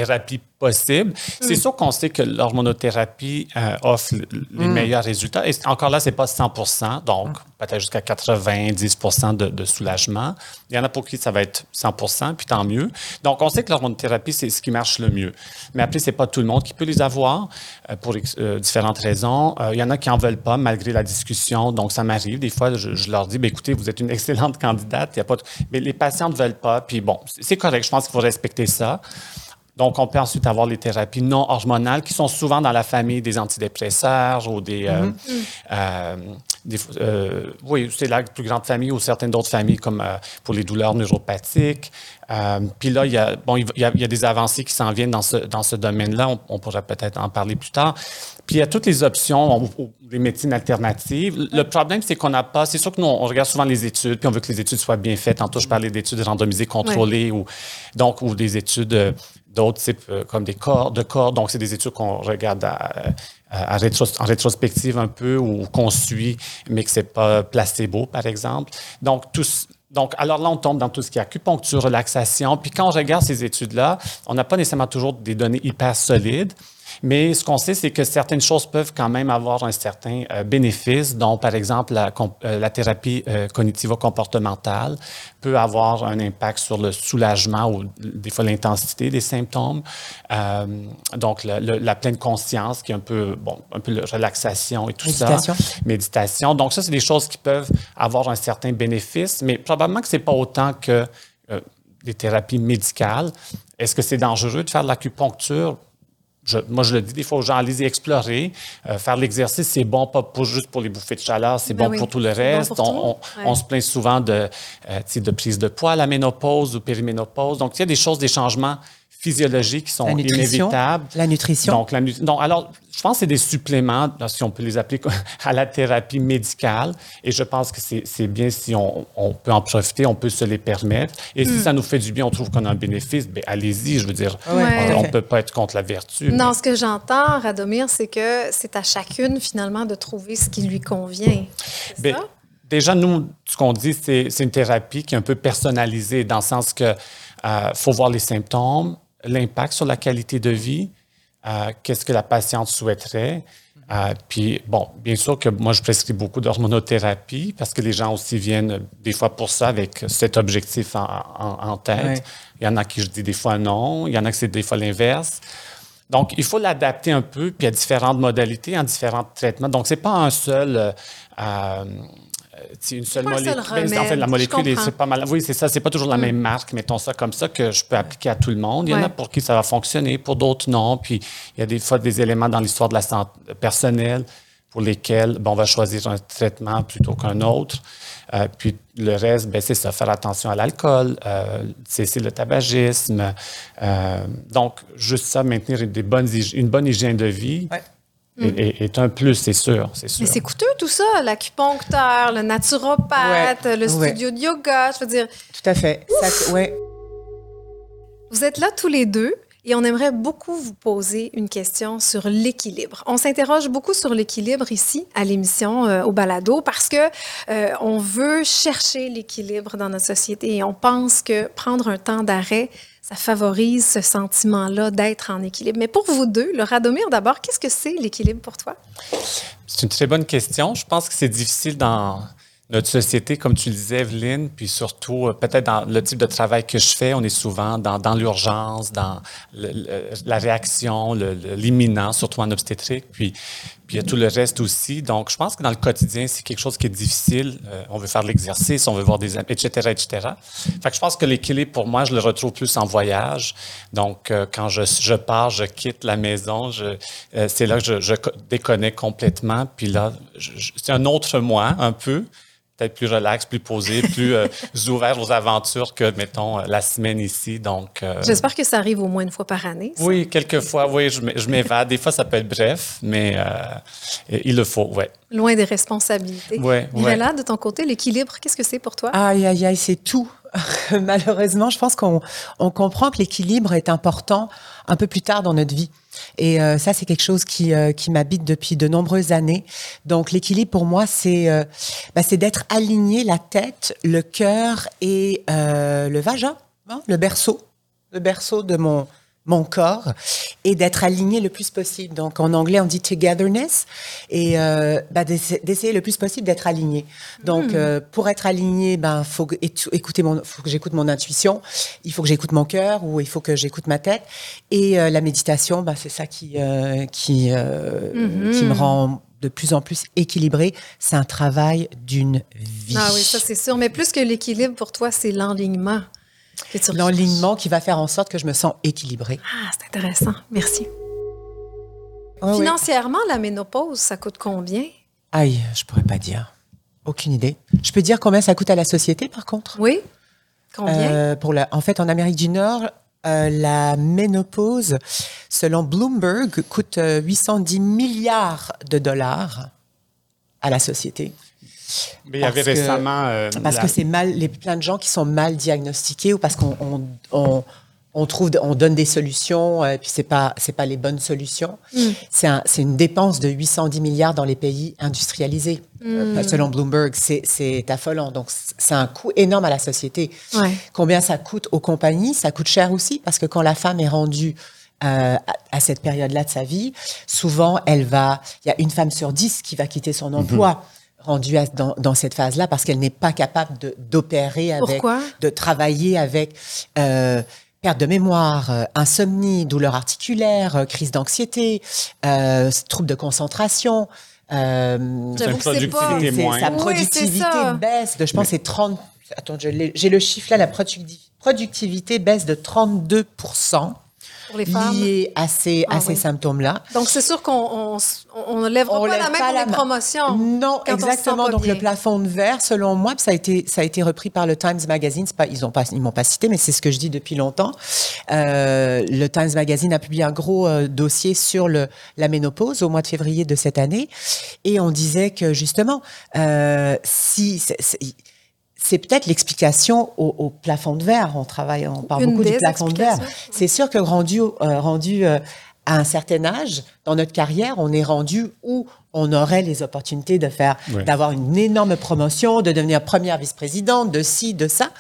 thérapies possibles. Mm. C'est sûr qu'on sait que l'hormonothérapie euh, offre les mm. meilleurs résultats. Et encore là, ce n'est pas cent pour cent, donc mm. peut-être jusqu'à quatre-vingt-dix pour cent de, de soulagement. Il y en a pour qui ça va être cent pour cent, puis tant mieux. Donc, on sait que l'hormonothérapie, c'est ce qui marche le mieux. Mais après, ce n'est pas tout le monde qui peut les avoir euh, pour euh, différentes raisons. Euh, il y en a qui n'en veulent pas malgré la discussion. Donc, ça m'arrive. Des fois, je, je leur dis, bien, écoutez, vous êtes une excellente candidate. Il y a pas de... Mais les patients ne veulent pas. Puis bon, c'est correct. Je pense qu'il faut respecter ça. Donc, on peut ensuite avoir les thérapies non hormonales qui sont souvent dans la famille des antidépresseurs ou des... Euh, mm-hmm. euh, des euh, oui, c'est la plus grande famille ou certaines d'autres familles comme euh, pour les douleurs neuropathiques. Euh, Puis là, il y a, bon, il y a, il y a des avancées qui s'en viennent dans ce, dans ce domaine-là. On, on pourra peut-être en parler plus tard. Puis il y a toutes les options, les médecines alternatives. Le problème, c'est qu'on n'a pas... C'est sûr que nous, on regarde souvent les études, puis on veut que les études soient bien faites. Tantôt, je parlais d'études randomisées, contrôlées, oui. ou, donc, ou des études d'autres types, comme des corps, de corps. Donc, c'est des études qu'on regarde à, à, à rétros, en rétrospective un peu, ou qu'on suit, mais que c'est pas placebo, par exemple. Donc, tout... Donc, alors là, on tombe dans tout ce qui est acupuncture, relaxation. Puis quand on regarde ces études-là, on n'a pas nécessairement toujours des données hyper solides. Mais ce qu'on sait, c'est que certaines choses peuvent quand même avoir un certain euh, bénéfice, dont par exemple la, euh, la thérapie euh, cognitivo-comportementale peut avoir un impact sur le soulagement ou des fois l'intensité des symptômes. Euh, donc le, le, la pleine conscience qui est un peu, bon, un peu la relaxation et tout Méditation. ça. Méditation. Donc ça, c'est des choses qui peuvent avoir un certain bénéfice, mais probablement que ce n'est pas autant que euh, des thérapies médicales. Est-ce que c'est dangereux de faire de l'acupuncture? Je, moi, je le dis des fois aux gens, allez-y explorer. Euh, faire l'exercice, c'est bon, pas pour, juste pour les bouffées de chaleur, c'est ben bon oui. pour tout le reste. Bon on, on, ouais. on se plaint souvent de, euh, de prise de poids à la ménopause ou périménopause. Donc, il y a des choses, des changements physiologiques qui sont la nutrition, inévitables. La nutrition. Donc, la, donc, alors, je pense que c'est des suppléments, si on peut les appeler, à la thérapie médicale. Et je pense que c'est, c'est bien si on, on peut en profiter, on peut se les permettre. Et mm. si ça nous fait du bien, on trouve qu'on a un bénéfice, bien, allez-y, je veux dire. Ouais. On ne peut pas être contre la vertu. Non, mais... ce que j'entends, Radomir, c'est que c'est à chacune, finalement, de trouver ce qui lui convient. C'est bien, ça? Déjà, nous, ce qu'on dit, c'est, c'est une thérapie qui est un peu personnalisée, dans le sens que Euh, faut voir les symptômes, l'impact sur la qualité de vie, euh, qu'est-ce que la patiente souhaiterait. Euh, puis, bon, bien sûr que moi, je prescris beaucoup d'hormonothérapie parce que les gens aussi viennent des fois pour ça avec cet objectif en, en, en tête. Oui. Il y en a qui je dis des fois non, il y en a qui c'est des fois l'inverse. Donc, il faut l'adapter un peu, puis à différentes modalités, en différents traitements. Donc, c'est pas un seul... Euh, euh, une seule molécule, seul en fait, la molécule, c'est pas mal. Oui, c'est ça, c'est pas toujours la mm. même marque, mettons ça comme ça, que je peux appliquer à tout le monde. Il y ouais. en a pour qui ça va fonctionner, pour d'autres non. Puis il y a des fois des éléments dans l'histoire de la santé personnelle pour lesquels ben, on va choisir un traitement plutôt qu'un autre. Euh, puis le reste, ben, c'est ça, faire attention à l'alcool, euh, cesser le tabagisme. Euh, donc, juste ça, maintenir des bonnes, une bonne hygiène de vie. Ouais. Est, est un plus, c'est sûr, c'est sûr. Mais c'est coûteux tout ça, l'acupuncteur, le naturopathe, ouais, le studio ouais. de yoga, je veux dire. Tout à fait. Ça, ouais. Vous êtes là tous les deux et on aimerait beaucoup vous poser une question sur l'équilibre. On s'interroge beaucoup sur l'équilibre ici à l'émission euh, au balado parce que euh, on veut chercher l'équilibre dans notre société et on pense que prendre un temps d'arrêt ça favorise ce sentiment-là d'être en équilibre. Mais pour vous deux, le Radomir, d'abord, qu'est-ce que c'est l'équilibre pour toi? C'est une très bonne question. Je pense que c'est difficile dans notre société, comme tu le disais, Evelyne, puis surtout, peut-être dans le type de travail que je fais, on est souvent dans, dans l'urgence, dans le, le, la réaction, le, le, l'imminent, surtout en obstétrique, puis, puis il y a tout le reste aussi. Donc, je pense que dans le quotidien, c'est quelque chose qui est difficile. Euh, on veut faire de l'exercice, on veut voir des... et cetera, et cetera. Fait que je pense que l'équilibre, pour moi, je le retrouve plus en voyage. Donc, euh, quand je, je pars, je quitte la maison, je, euh, c'est là que je, je déconnecte complètement, puis là, je, je, c'est un autre moi, un peu, peut-être plus relax, plus posé, plus euh, ouvert aux aventures que, mettons, la semaine ici. Donc, euh, j'espère que ça arrive au moins une fois par année. Ça. Oui, quelques fois, oui, je, je m'évade. Des fois, ça peut être bref, mais euh, il le faut, oui. Loin des responsabilités. Oui, oui. Mais là, de ton côté, l'équilibre, qu'est-ce que c'est pour toi? Aïe, aïe, aïe, c'est tout. Malheureusement, je pense qu'on on comprend que l'équilibre est important un peu plus tard dans notre vie. Et euh, ça, c'est quelque chose qui, euh, qui m'habite depuis de nombreuses années. Donc, l'équilibre, pour moi, c'est, euh, bah, c'est d'être aligné la tête, le cœur et euh, le vagin, hein, le berceau, le berceau de mon, mon corps et d'être aligné le plus possible. Donc, en anglais, on dit « togetherness » et euh, bah, d'essa- d'essayer le plus possible d'être aligné. Donc, mmh. euh, pour être aligné, il bah, faut, faut que j'écoute mon intuition, il faut que j'écoute mon cœur ou il faut que j'écoute ma tête. Et euh, la méditation, bah, c'est ça qui, euh, qui, euh, mmh. qui me rend... de plus en plus équilibré, c'est un travail d'une vie. Ah oui, ça c'est sûr. Mais plus que l'équilibre, pour toi, c'est l'enlignement. L'enlignement qui va faire en sorte que je me sens équilibrée. Ah, c'est intéressant. Merci. Ah, financièrement, oui. La ménopause, ça coûte combien? Aïe, je pourrais pas dire. Aucune idée. Je peux dire combien ça coûte à la société, par contre? Oui. Combien? Euh, pour la... En fait, en Amérique du Nord... Euh, la ménopause, selon Bloomberg, coûte euh, huit cent dix milliards de dollars à la société. Mais il y avait que, récemment... Euh, parce la... que c'est mal, les, plein de gens qui sont mal diagnostiqués ou parce qu'on on, on, on trouve, on donne des solutions et puis c'est pas, c'est pas les bonnes solutions. Mmh. C'est, un, c'est une dépense de huit cent dix milliards dans les pays industrialisés. Mmh. Selon Bloomberg, c'est, c'est affolant. Donc, c'est un coût énorme à la société. Ouais. Combien ça coûte aux compagnies? Ça coûte cher aussi parce que quand la femme est rendue euh, à, à cette période-là de sa vie, souvent, elle va, il y a une femme sur dix qui va quitter son emploi. Mmh. rendue à, dans, dans cette phase-là parce qu'elle n'est pas capable de, d'opérer avec, pourquoi? De travailler avec... Euh, perte de mémoire, euh, insomnie, douleur articulaire, euh, crise d'anxiété, euh, troubles de concentration. Euh, J'avoue que c'est pas... C'est, moins. Sa productivité oui, c'est baisse de, je pense, mais... c'est trente... Attends, je l'ai, j'ai le chiffre là, la productivité, productivité baisse de trente-deux pour cent pour les femmes. Liée à ces, ah, à ces oui. symptomes-là. Donc, c'est sûr qu'on ne lèvera on pas lève la main pour la les promotions. Non, exactement. Donc, bien. Le plafond de verre, selon moi, ça a été, ça a été repris par le Times Magazine. C'est pas, ils ont pas, ils m'ont pas cité, mais c'est ce que je dis depuis longtemps. Euh, le Times Magazine a publié un gros euh, dossier sur le, la ménopause au mois de février de cette année. Et on disait que, justement, euh, si... C'est, c'est, c'est peut-être l'explication au, au plafond de verre. On travaille, on parle Une beaucoup du plafond de verre. C'est sûr que rendu, euh, rendu euh, à un certain âge, dans notre carrière, on est rendu où on aurait les opportunités de faire, ouais. d'avoir une énorme promotion, de devenir première vice-présidente, de ci, de ça.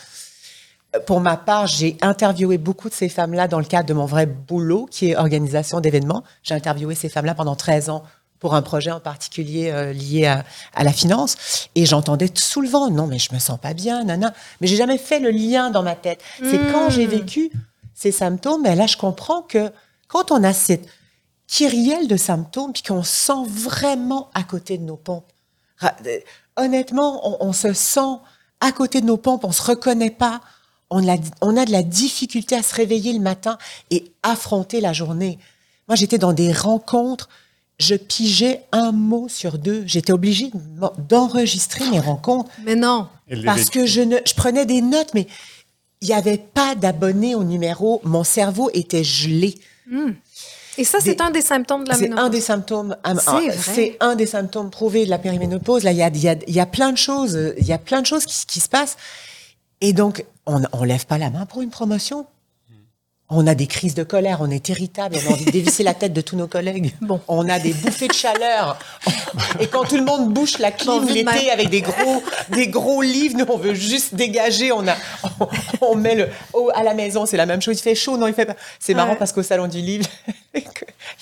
Pour ma part, j'ai interviewé beaucoup de ces femmes-là dans le cadre de mon vrai boulot, qui est organisation d'événements. J'ai interviewé ces femmes-là pendant treize ans. Pour un projet en particulier euh, lié à, à la finance. Et j'entendais tout sous le vent, non, mais je me sens pas bien, nana. Mais j'ai jamais fait le lien dans ma tête. Mmh. C'est quand j'ai vécu ces symptômes, et là, je comprends que quand on a cette kyrielle de symptômes, puis qu'on sent vraiment à côté de nos pompes, honnêtement, on, on se sent à côté de nos pompes, on se reconnaît pas, on a, on a de la difficulté à se réveiller le matin et affronter la journée. Moi, j'étais dans des rencontres, je pigeais un mot sur deux. J'étais obligée d'enregistrer mes rencontres. Mais non. Parce que je, ne, je prenais des notes, mais il n'y avait pas d'abonnés au numéro. Mon cerveau était gelé. Mmh. Et ça, c'est des, un des symptômes de la c'est ménopause. Un des symptômes, c'est, ah, c'est un des symptômes prouvés de la périménopause. Là, il y a, y, a, y a plein de choses, il y a plein de choses qui, qui se passent. Et donc, on ne lève pas la main pour une promotion. On a des crises de colère, on est irritable, on a envie de dévisser la tête de tous nos collègues. Bon, on a des bouffées de chaleur. Et quand tout le monde bouche la clim l'été avec des gros, des gros livres, nous, on veut juste dégager. On a, on, on met le, oh, à la maison, c'est la même chose. Il fait chaud, non, il fait pas. C'est marrant ouais. parce qu'au salon du livre, il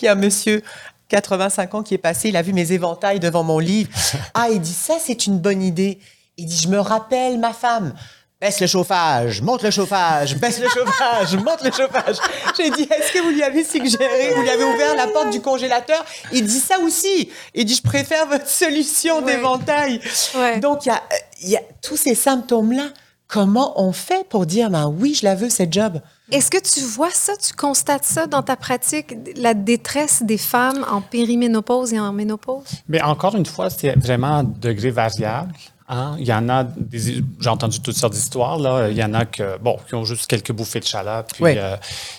y a un monsieur, quatre-vingt-cinq ans, qui est passé, il a vu mes éventails devant mon livre. Ah, il dit, ça, c'est une bonne idée. Il dit, je me rappelle ma femme. Baisse le chauffage, monte le chauffage, baisse le chauffage, monte le chauffage. J'ai dit, est-ce que vous lui avez suggéré, vous lui avez ouvert la porte du congélateur? Il dit ça aussi. Il dit, je préfère votre solution ouais. d'éventail. Ouais. Donc, il y a, y a tous ces symptômes-là. Comment on fait pour dire, ben oui, je la veux, cette job? Est-ce que tu vois ça, tu constates ça dans ta pratique, la détresse des femmes en périménopause et en ménopause? Mais encore une fois, c'est vraiment un degré variable. Hein? Il y en a, des, j'ai entendu toutes sortes d'histoires, là. Il y en a que, bon, qui ont juste quelques bouffées de chaleur, puis, oui. euh,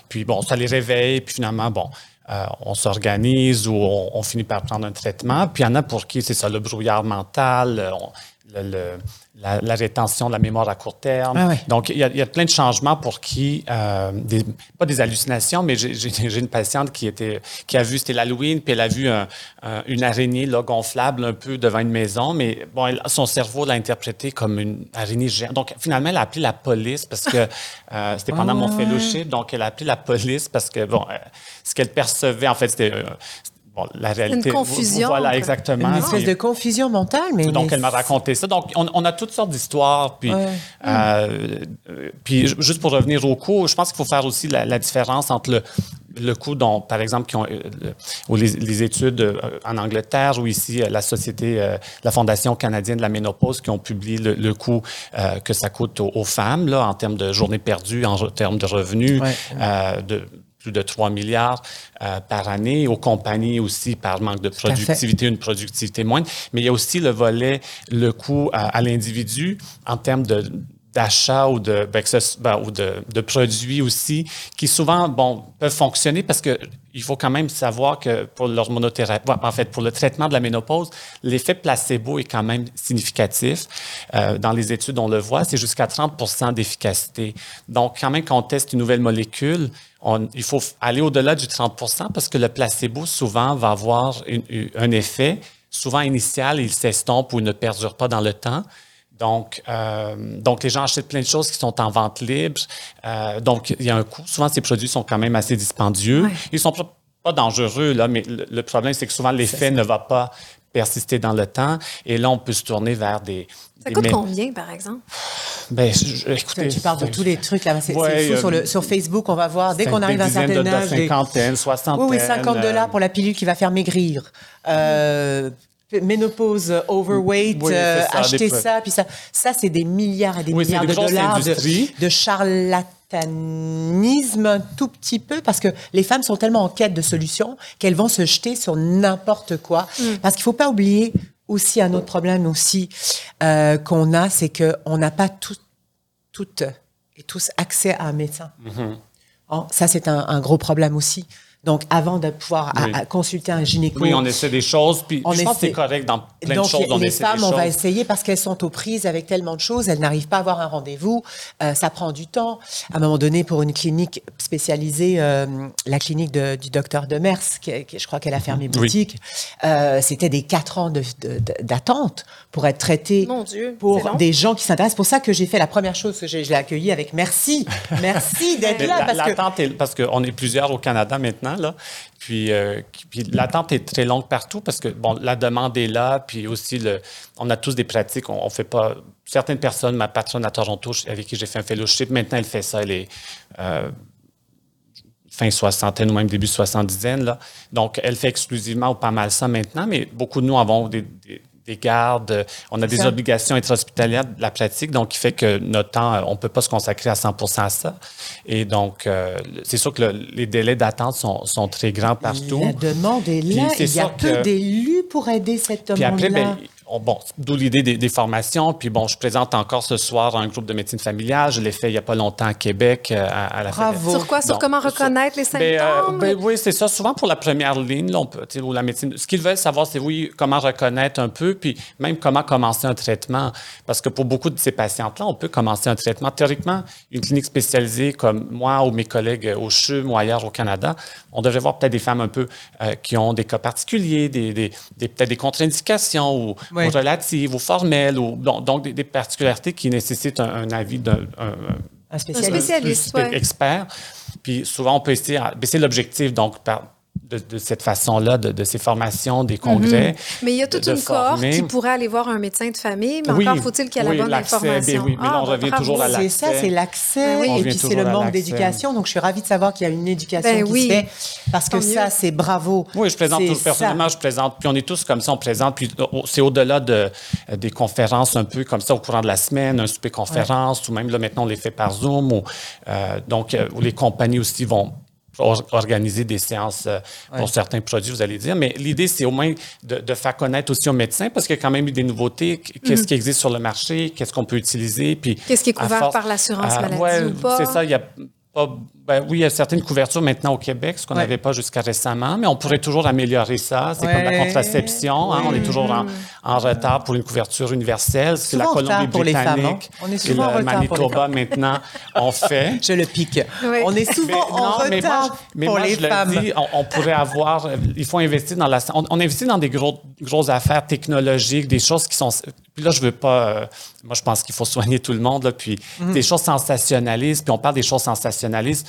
puis bon, ça les réveille, puis finalement, bon, euh, on s'organise ou on, on finit par prendre un traitement. Puis il y en a pour qui c'est ça, le brouillard mental, on, le, le, la, la rétention de la mémoire à court terme. Ah oui. Donc, il y, a, il y a plein de changements pour qui, euh, des, pas des hallucinations, mais j'ai, j'ai une patiente qui, était, qui a vu, c'était l'Halloween, puis elle a vu un, un, une araignée là, gonflable un peu devant une maison, mais bon, elle, son cerveau l'a interprétée comme une araignée géante. Donc, finalement, elle a appelé la police parce que euh, c'était pendant oh, mon fellowship, donc elle a appelé la police parce que, bon, euh, ce qu'elle percevait, en fait, c'était... Euh, c'était Bon, la réalité, une confusion. Voilà, exactement. Une espèce de confusion mentale. Mais donc, mais... elle m'a raconté ça. Donc, on, on a toutes sortes d'histoires. Puis, ouais. euh, mmh. puis, juste pour revenir au coût, je pense qu'il faut faire aussi la, la différence entre le, le coût dont, par exemple, qui ont, ou les, les études en Angleterre ou ici, la société, la Fondation canadienne de la ménopause qui ont publié le, le coût euh, que ça coûte aux, aux femmes là, en termes de journées perdues, en termes de revenus, ouais. euh, de... plus de trois milliards euh, par année, aux compagnies aussi par manque de productivité, une productivité moindre. Mais il y a aussi le volet, le coût à, à l'individu en termes de, d'achat ou, de, ben, ce, ben, ou de, de produits aussi, qui souvent bon, peuvent fonctionner parce que il faut quand même savoir que pour l'hormonothérapie, en fait, pour le traitement de la ménopause, l'effet placebo est quand même significatif. Euh, dans les études, on le voit, c'est jusqu'à trente pour cent d'efficacité. Donc, quand même, quand on teste une nouvelle molécule, on, il faut aller au-delà du trente pour cent parce que le placebo, souvent, va avoir une, une, un effet, souvent initial, il s'estompe ou il ne perdure pas dans le temps. Donc, euh, donc, les gens achètent plein de choses qui sont en vente libre. Euh, donc, il y a un coût. Souvent, ces produits sont quand même assez dispendieux. Ouais. Ils ne sont pas, pas dangereux, là, mais le, le problème, c'est que souvent, l'effet ne va pas persister dans le temps. Et là, on peut se tourner vers des... Ça des coûte mé- combien, par exemple? Ben, je, écoutez... Tu parles de tous les trucs, là. C'est, ouais, c'est fou. Euh, sur, le, sur Facebook, on va voir, dès qu'on arrive à un certain de, âge... Des cinquantaine, soixantaine... Oui, oui, cinquante dollars pour la pilule qui va faire maigrir. Euh... Ménopause, overweight, oui, euh, ça, acheter des... ça, puis ça, ça c'est des milliards et des oui, milliards de dollars de, de charlatanisme un tout petit peu, parce que les femmes sont tellement en quête de solutions qu'elles vont se jeter sur n'importe quoi. Mm. Parce qu'il ne faut pas oublier aussi un autre problème aussi euh, qu'on a, c'est qu'on n'a pas tout, toutes et tous accès à un médecin. Mm-hmm. Oh, ça c'est un, un gros problème aussi. Donc, avant de pouvoir oui. à, à consulter un gynéco... Oui, on essaie des choses, puis on je essaie. pense que c'est correct dans plein Donc, de choses. Donc, les femmes, on va essayer parce qu'elles sont aux prises avec tellement de choses, elles n'arrivent pas à avoir un rendez-vous, euh, ça prend du temps. À un moment donné, pour une clinique spécialisée, euh, la clinique de, du docteur Demers, qui, qui, je crois qu'elle a fermé boutique, oui. euh, c'était des quatre ans de, de, de, d'attente pour être traitée Mon Dieu, pour des gens qui s'intéressent. C'est pour ça que j'ai fait la première chose, que je, je l'ai accueillie avec « merci, merci d'être là ». La, l'attente, que... est, parce qu'on est plusieurs au Canada maintenant, là. Puis, euh, puis l'attente est très longue partout parce que bon, la demande est là, puis aussi le, on a tous des pratiques, on, on fait pas certaines personnes, ma patronne à Toronto avec qui j'ai fait un fellowship, maintenant elle fait ça, elle est euh, fin soixantaine ou même début soixante-dizaine là, donc elle fait exclusivement ou pas mal ça maintenant, mais beaucoup de nous avons des, des des gardes, on a des ça. obligations intra-hospitalières de la pratique, donc qui fait que notre temps, on ne peut pas se consacrer à cent pour cent à ça. Et donc, euh, c'est sûr que le, les délais d'attente sont, sont très grands partout. La demande est là, il y a peu que... d'élus pour aider cette demande-là. Puis après, ben, on, bon, d'où l'idée des, des formations, puis bon, je présente encore ce soir un groupe de médecine familiale, je l'ai fait il n'y a pas longtemps à Québec, à, à la Bravo. Sur quoi, sur donc, comment reconnaître sur, les symptômes? Ben, euh, ben, oui, c'est ça, souvent pour la première ligne, là, on peut, ou la médecine, ce qu'ils veulent savoir, c'est oui, comment reconnaître un peu, puis même comment commencer un traitement, parce que pour beaucoup de ces patientes-là, on peut commencer un traitement. Théoriquement, une clinique spécialisée comme moi ou mes collègues au C H U ou ailleurs au Canada, on devrait voir peut-être des femmes un peu euh, qui ont des cas particuliers, des, des, des, peut-être des contre-indications ou... Oui. Ou relatives, ou formelles, ou, donc des, des particularités qui nécessitent un, un avis d'un un, un spécialiste, un spécialiste ouais. expert. Puis souvent, on peut essayer, c'est l'objectif, donc, par, de, de cette façon-là, de, de ces formations, des congrès. Mm-hmm. Mais il y a toute de, de une former. cohorte qui pourrait aller voir un médecin de famille, mais oui, encore faut-il qu'il y ait oui, la bonne information. Oui, mais ah, là, on bah, revient bravo. toujours à l'accès. C'est ça, c'est l'accès, oui. et puis c'est le manque d'éducation. Donc, je suis ravie de savoir qu'il y a une éducation ben, qui oui. se fait, parce Tant que mieux. ça, c'est bravo. Oui, je présente, tout, personnellement, je présente, puis on est tous comme ça, on présente, puis c'est au-delà de, des conférences un peu comme ça au courant de la semaine, un souper-conférence, ouais. ou même là, maintenant, on les fait par Zoom, ou, euh, donc, euh, où les compagnies aussi vont... organiser des séances pour ouais. certains produits, vous allez dire. Mais l'idée, c'est au moins de, de faire connaître aussi aux médecins, parce qu'il y a quand même eu des nouveautés. Qu'est-ce mm. qui existe sur le marché? Qu'est-ce qu'on peut utiliser? Puis, qu'est-ce qui est couvert force, par l'assurance maladie euh, ouais, ou pas? C'est ça, il n'y a pas Ben oui, il y a certaines couvertures maintenant au Québec, ce qu'on n'avait ouais. pas jusqu'à récemment, mais on pourrait toujours améliorer ça. C'est ouais. comme la contraception. Ouais. Hein, on est toujours en, en retard pour une couverture universelle. C'est la Colombie-Britannique et le Manitoba maintenant ont fait. Je le pique. Oui. On est souvent mais, en non, retard mais moi, je, mais pour moi, les je femmes. Le dis, on, on pourrait avoir... Il faut investir dans la... On, on investit dans des gros, grosses affaires technologiques, des choses qui sont... Puis là, je veux pas... Euh, moi, je pense qu'il faut soigner tout le monde. Là, puis mm-hmm. des choses sensationnalistes. Puis on parle des choses sensationnalistes.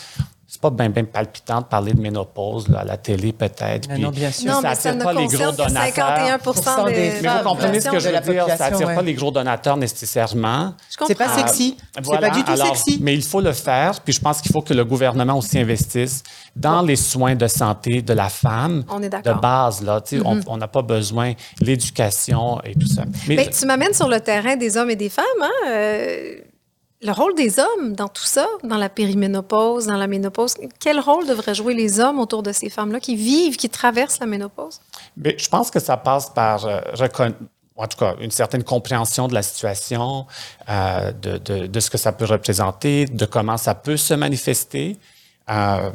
C'est pas bien ben palpitant de parler de ménopause là, à la télé, peut-être. Non, bien sûr. Non, ça attire pas les gros donateurs. cinquante et un pour cent des mais femmes, vous comprenez ce que je veux dire. Ça attire ouais. pas les gros donateurs nécessairement. C'est pas sexy. Euh, voilà. C'est pas du tout Alors, sexy. Mais il faut le faire. Puis je pense qu'il faut que le gouvernement aussi investisse dans ouais. les soins de santé de la femme. On est d'accord. De base, là. Mm-hmm. On n'a pas besoin l'éducation et tout ça. Mais, mais tu m'amènes sur le terrain des hommes et des femmes, hein? Euh... Le rôle des hommes dans tout ça, dans la périménopause, dans la ménopause, quel rôle devraient jouer les hommes autour de ces femmes-là qui vivent, qui traversent la ménopause? Bien, je pense que ça passe par, euh, recon... en tout cas, une certaine compréhension de la situation, euh, de, de, de ce que ça peut représenter, de comment ça peut se manifester. Euh,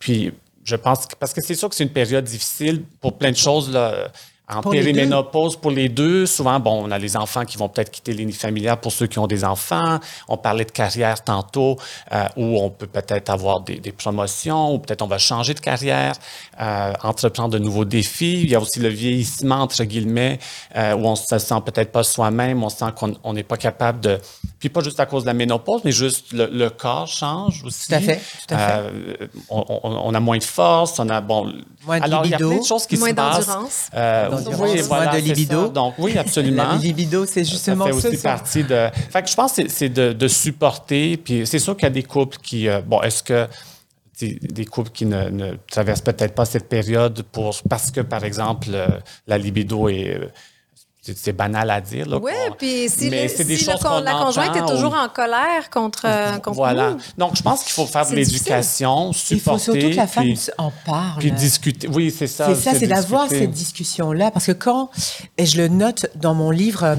puis, je pense que, parce que c'est sûr que c'est une période difficile pour plein de choses, là. En pour périménopause, les pour les deux, souvent, bon, on a les enfants qui vont peut-être quitter les nids familiales pour ceux qui ont des enfants. On parlait de carrière tantôt, euh, où on peut peut-être avoir des, des promotions, ou peut-être on va changer de carrière, euh, entreprendre de nouveaux défis. Il y a aussi le vieillissement, entre guillemets, euh, où on se sent peut-être pas soi-même, on sent qu'on n'est pas capable de... Puis pas juste à cause de la ménopause, mais juste le, le corps change aussi. Tout à fait, tout à fait. Euh, on, on a moins de force, on a, bon... Moins de Alors, libido, il y a plein de choses qui se passent. Euh, oui, moins voilà, de libido. Donc, oui, absolument. Le libido, c'est justement ça. Ça fait aussi ça. partie de... Fait que je pense que c'est, c'est de, de supporter. Puis c'est sûr qu'il y a des couples qui... Euh, bon, est-ce que... Des couples qui ne, ne traversent peut-être pas cette période pour parce que, par exemple, euh, la libido est... Euh, C'est, c'est banal à dire. Oui, puis si, mais le, c'est des si choses le, qu'on la conjointe est toujours ou... en colère contre, euh, contre voilà. nous. Donc, je pense qu'il faut faire de l'éducation, difficile. supporter. Il faut surtout que la femme puis, en parle. Puis discuter. Oui, c'est ça. C'est ça, c'est, c'est d'avoir cette discussion-là. Parce que quand, et je le note dans mon livre,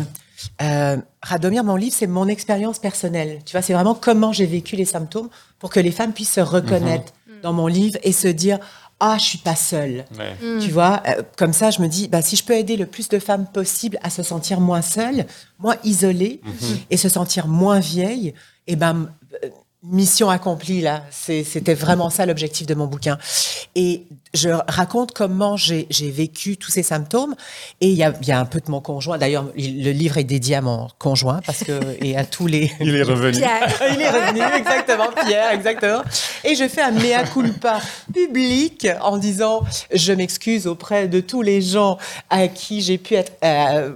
euh, Radomir, mon livre, c'est mon expérience personnelle. Tu vois, c'est vraiment comment j'ai vécu les symptômes pour que les femmes puissent se reconnaître mm-hmm. dans mon livre et se dire... Ah, je suis pas seule. Ouais. Mm. Tu vois, euh, comme ça, je me dis, bah, si je peux aider le plus de femmes possible à se sentir moins seule, moins isolée mm-hmm. et se sentir moins vieille, eh ben, euh, mission accomplie, là. C'est, c'était vraiment ça l'objectif de mon bouquin. Et je raconte comment j'ai, j'ai vécu tous ces symptômes. Et il y a, y a un peu de mon conjoint. D'ailleurs, il, le livre est dédié à mon conjoint parce que, et à tous les... Il est revenu. Pierre. Il est revenu, exactement. Pierre, exactement. Et je fais un mea culpa public en disant, je m'excuse auprès de tous les gens à qui j'ai pu être, euh,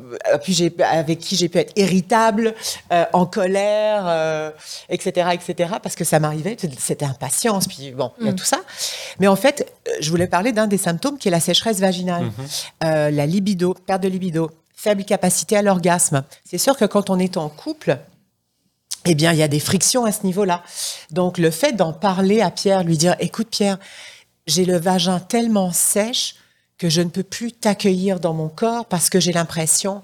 avec qui j'ai pu être irritable, euh, en colère, euh, et cetera, et cetera, parce que ça m'arrivait, c'était impatience, puis bon, il mm. y a tout ça. Mais en fait, je voulais parler d'un des symptômes qui est la sécheresse vaginale, mm-hmm. euh, la libido, perte de libido, faible capacité à l'orgasme. C'est sûr que quand on est en couple, eh bien, il y a des frictions à ce niveau-là. Donc, le fait d'en parler à Pierre, lui dire « Écoute Pierre, j'ai le vagin tellement sèche que je ne peux plus t'accueillir dans mon corps parce que j'ai l'impression,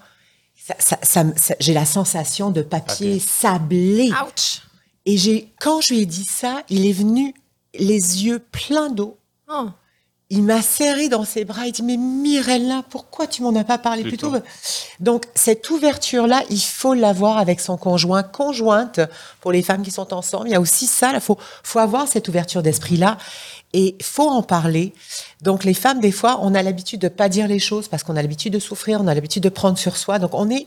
ça, ça, ça, ça, j'ai la sensation de papier, papier. sablé. » Ouch. Et j'ai, quand je lui ai dit ça, il est venu, les yeux pleins d'eau. Oh. Il m'a serré dans ses bras. Il dit, mais Mirella, pourquoi tu m'en as pas parlé plus tôt? Donc, cette ouverture-là, il faut l'avoir avec son conjoint, conjointe, pour les femmes qui sont ensemble. Il y a aussi ça, il faut, faut avoir cette ouverture d'esprit-là. Et il faut en parler. Donc, les femmes, des fois, on a l'habitude de pas dire les choses parce qu'on a l'habitude de souffrir, on a l'habitude de prendre sur soi. Donc, on est...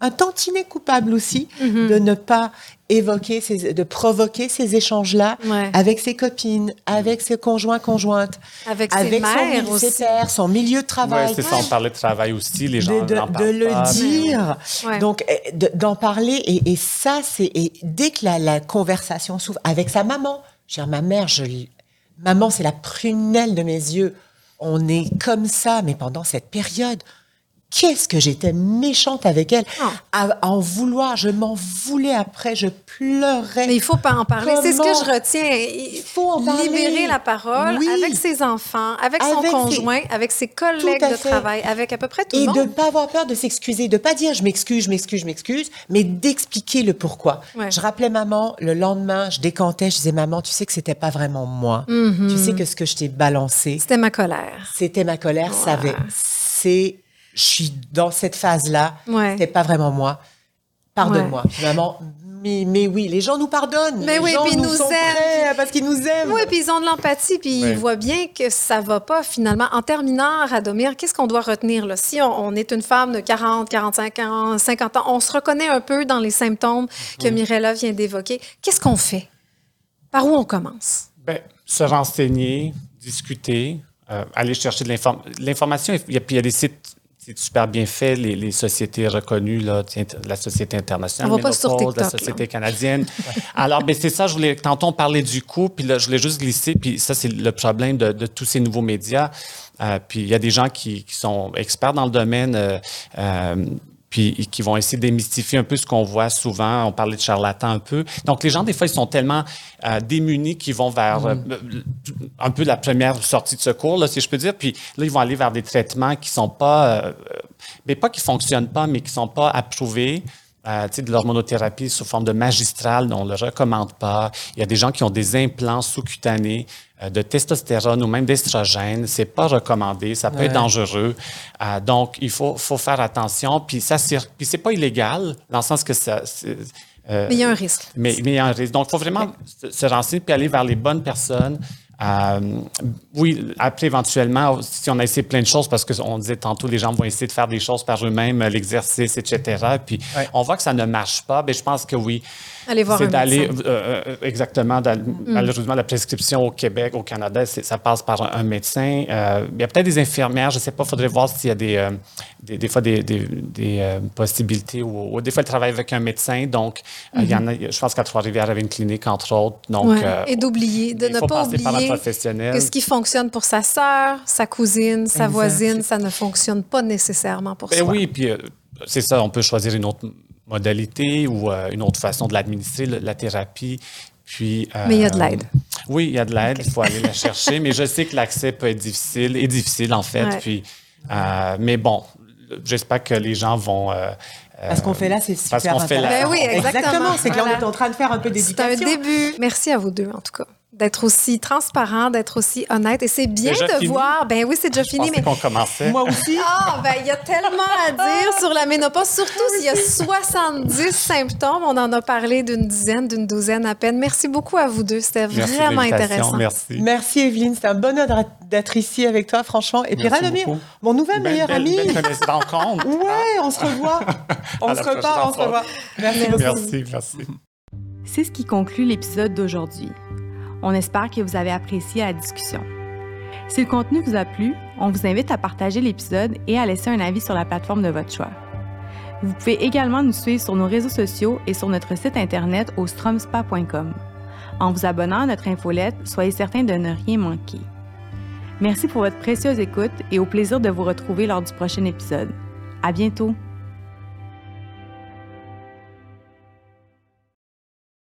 un tantinet coupable aussi mm-hmm. de ne pas évoquer, ces, de provoquer ces échanges-là ouais. avec ses copines, avec ses conjoints, conjointes, avec, avec ses, avec mères son, aussi. ses pères, son milieu de travail. Ouais, c'est ouais. ça, on parlait de travail aussi, les gens de, de, n'en parlent de pas. De le dire, ouais. donc de, d'en parler et, et ça, c'est et dès que la, la conversation s'ouvre avec sa maman, je veux dire, ma mère, je, maman, c'est la prunelle de mes yeux, on est comme ça, mais pendant cette période, qu'est-ce que j'étais méchante avec elle, oh. à, à en vouloir. Je m'en voulais après, je pleurais. Mais il ne faut pas en parler. Comment? C'est ce que je retiens. Il faut en parler. Libérer la parole oui. avec ses enfants, avec, avec son ses... conjoint, avec ses collègues de travail, avec à peu près tout Et le monde. Et de ne pas avoir peur de s'excuser, de ne pas dire « je m'excuse, je m'excuse, je m'excuse », mais d'expliquer le pourquoi. Ouais. Je rappelais maman, le lendemain, je décantais, je disais « maman, tu sais que ce n'était pas vraiment moi. Mm-hmm. Tu sais que ce que je t'ai balancé... » C'était ma colère. C'était ma colère, wow. ça avait... C'est... Je suis dans cette phase-là, ouais. c'était pas vraiment moi. Pardonne-moi, ouais. maman. Mais, mais oui, les gens nous pardonnent. Mais les oui, gens puis nous, nous sont aiment. Parce qu'ils nous aiment. Oui, puis ils ont de l'empathie, puis ouais. ils voient bien que ça va pas finalement. En terminant, Radomir, qu'est-ce qu'on doit retenir là? Si on, on est une femme de quarante, quarante-cinq, cinquante ans, on se reconnaît un peu dans les symptômes que mmh. Mirella vient d'évoquer. Qu'est-ce qu'on fait? Par où on commence? Bien, se renseigner, discuter, euh, aller chercher de l'inform- l'information. Il y a, puis il y a des sites... C'est super bien fait, les, les sociétés reconnues, là, la Société internationale, on va pas sur TikTok, la Société là. Canadienne. Alors, ben, c'est ça, je voulais, tantôt on parlait du coût, puis là, je voulais juste glisser, puis ça, c'est le problème de, de tous ces nouveaux médias. Euh, puis il y a des gens qui, qui sont experts dans le domaine, euh, euh, puis qui vont essayer de démystifier un peu ce qu'on voit souvent. On parlait de charlatans un peu. Donc, les gens, des fois, ils sont tellement euh, démunis qu'ils vont vers mmh. euh, un peu la première sortie de secours, là, si je peux dire. Puis là, ils vont aller vers des traitements qui ne sont pas... Euh, mais pas qui ne fonctionnent pas, mais qui ne sont pas approuvés. Euh, tu sais, de l'hormonothérapie sous forme de magistrale, on ne le recommande pas. Il y a des gens qui ont des implants sous-cutanés euh, de testostérone ou même d'estrogène. C'est pas recommandé, ça peut ouais. être dangereux. Euh, donc, il faut, faut faire attention. Puis ça, c'est, puis c'est pas illégal, dans le sens que ça... C'est, euh, mais il y a un risque. Mais, mais il y a un risque. Donc, il faut vraiment ouais. se renseigner puis aller vers les bonnes personnes. Euh, oui, après, éventuellement, si on a essayé plein de choses, parce qu'on disait tantôt, les gens vont essayer de faire des choses par eux-mêmes, l'exercice, et cetera. Puis, ouais. on voit que ça ne marche pas. Bien, je pense que oui. Aller voir c'est un d'aller, euh, exactement, d'aller, mm. malheureusement, la prescription au Québec, au Canada, c'est, ça passe par un, un médecin. Euh, il y a peut-être des infirmières, je ne sais pas, il faudrait voir s'il y a des, euh, des, des fois des, des, des euh, possibilités ou, ou des fois, elle travaille avec un médecin. Donc, mm-hmm. euh, il y en a, je pense qu'à Trois-Rivières, il y avait une clinique, entre autres. Donc, ouais. euh, et d'oublier, de ne pas oublier. Que ce qui fonctionne pour sa sœur, sa cousine, sa exact. voisine, ça ne fonctionne pas nécessairement pour ben soi. Oui, puis euh, c'est ça, on peut choisir une autre modalité ou euh, une autre façon de l'administrer, la, la thérapie. Puis, euh, mais il y a de l'aide. Oui, il y a de l'aide, il okay. faut aller la chercher, mais je sais que l'accès peut être difficile, et difficile en fait. Ouais. Puis, euh, mais bon, j'espère que les gens vont... Euh, Parce qu'on fait là, c'est super intéressant. Ben oui, exactement. exactement. C'est que là, on est en train de faire un peu d'éducation. C'est un début. Merci à vous deux, en tout cas, d'être aussi transparent, d'être aussi honnête. Et c'est bien de fini. voir... Ben oui, c'est déjà je fini, mais... qu'on commençait. Moi aussi. Ah, ben il y a tellement à dire sur la ménopause, surtout s'il y a soixante-dix symptômes. On en a parlé d'une dizaine, d'une douzaine à peine. Merci beaucoup à vous deux. C'était merci vraiment intéressant. Merci. Merci, Evelyne. C'était un bonheur d'être ici avec toi, franchement. Et puis, Radomir, mon nouvel ben, meilleur ami. Belle, belle rencontre. Ouais, on se revoit. On se repart, on se revoit. Merci, merci, merci. C'est ce qui conclut l'épisode d'aujourd'hui. On espère que vous avez apprécié la discussion. Si le contenu vous a plu, on vous invite à partager l'épisode et à laisser un avis sur la plateforme de votre choix. Vous pouvez également nous suivre sur nos réseaux sociaux et sur notre site internet au stromspa point com. En vous abonnant à notre infolette, soyez certain de ne rien manquer. Merci pour votre précieuse écoute et au plaisir de vous retrouver lors du prochain épisode. À bientôt!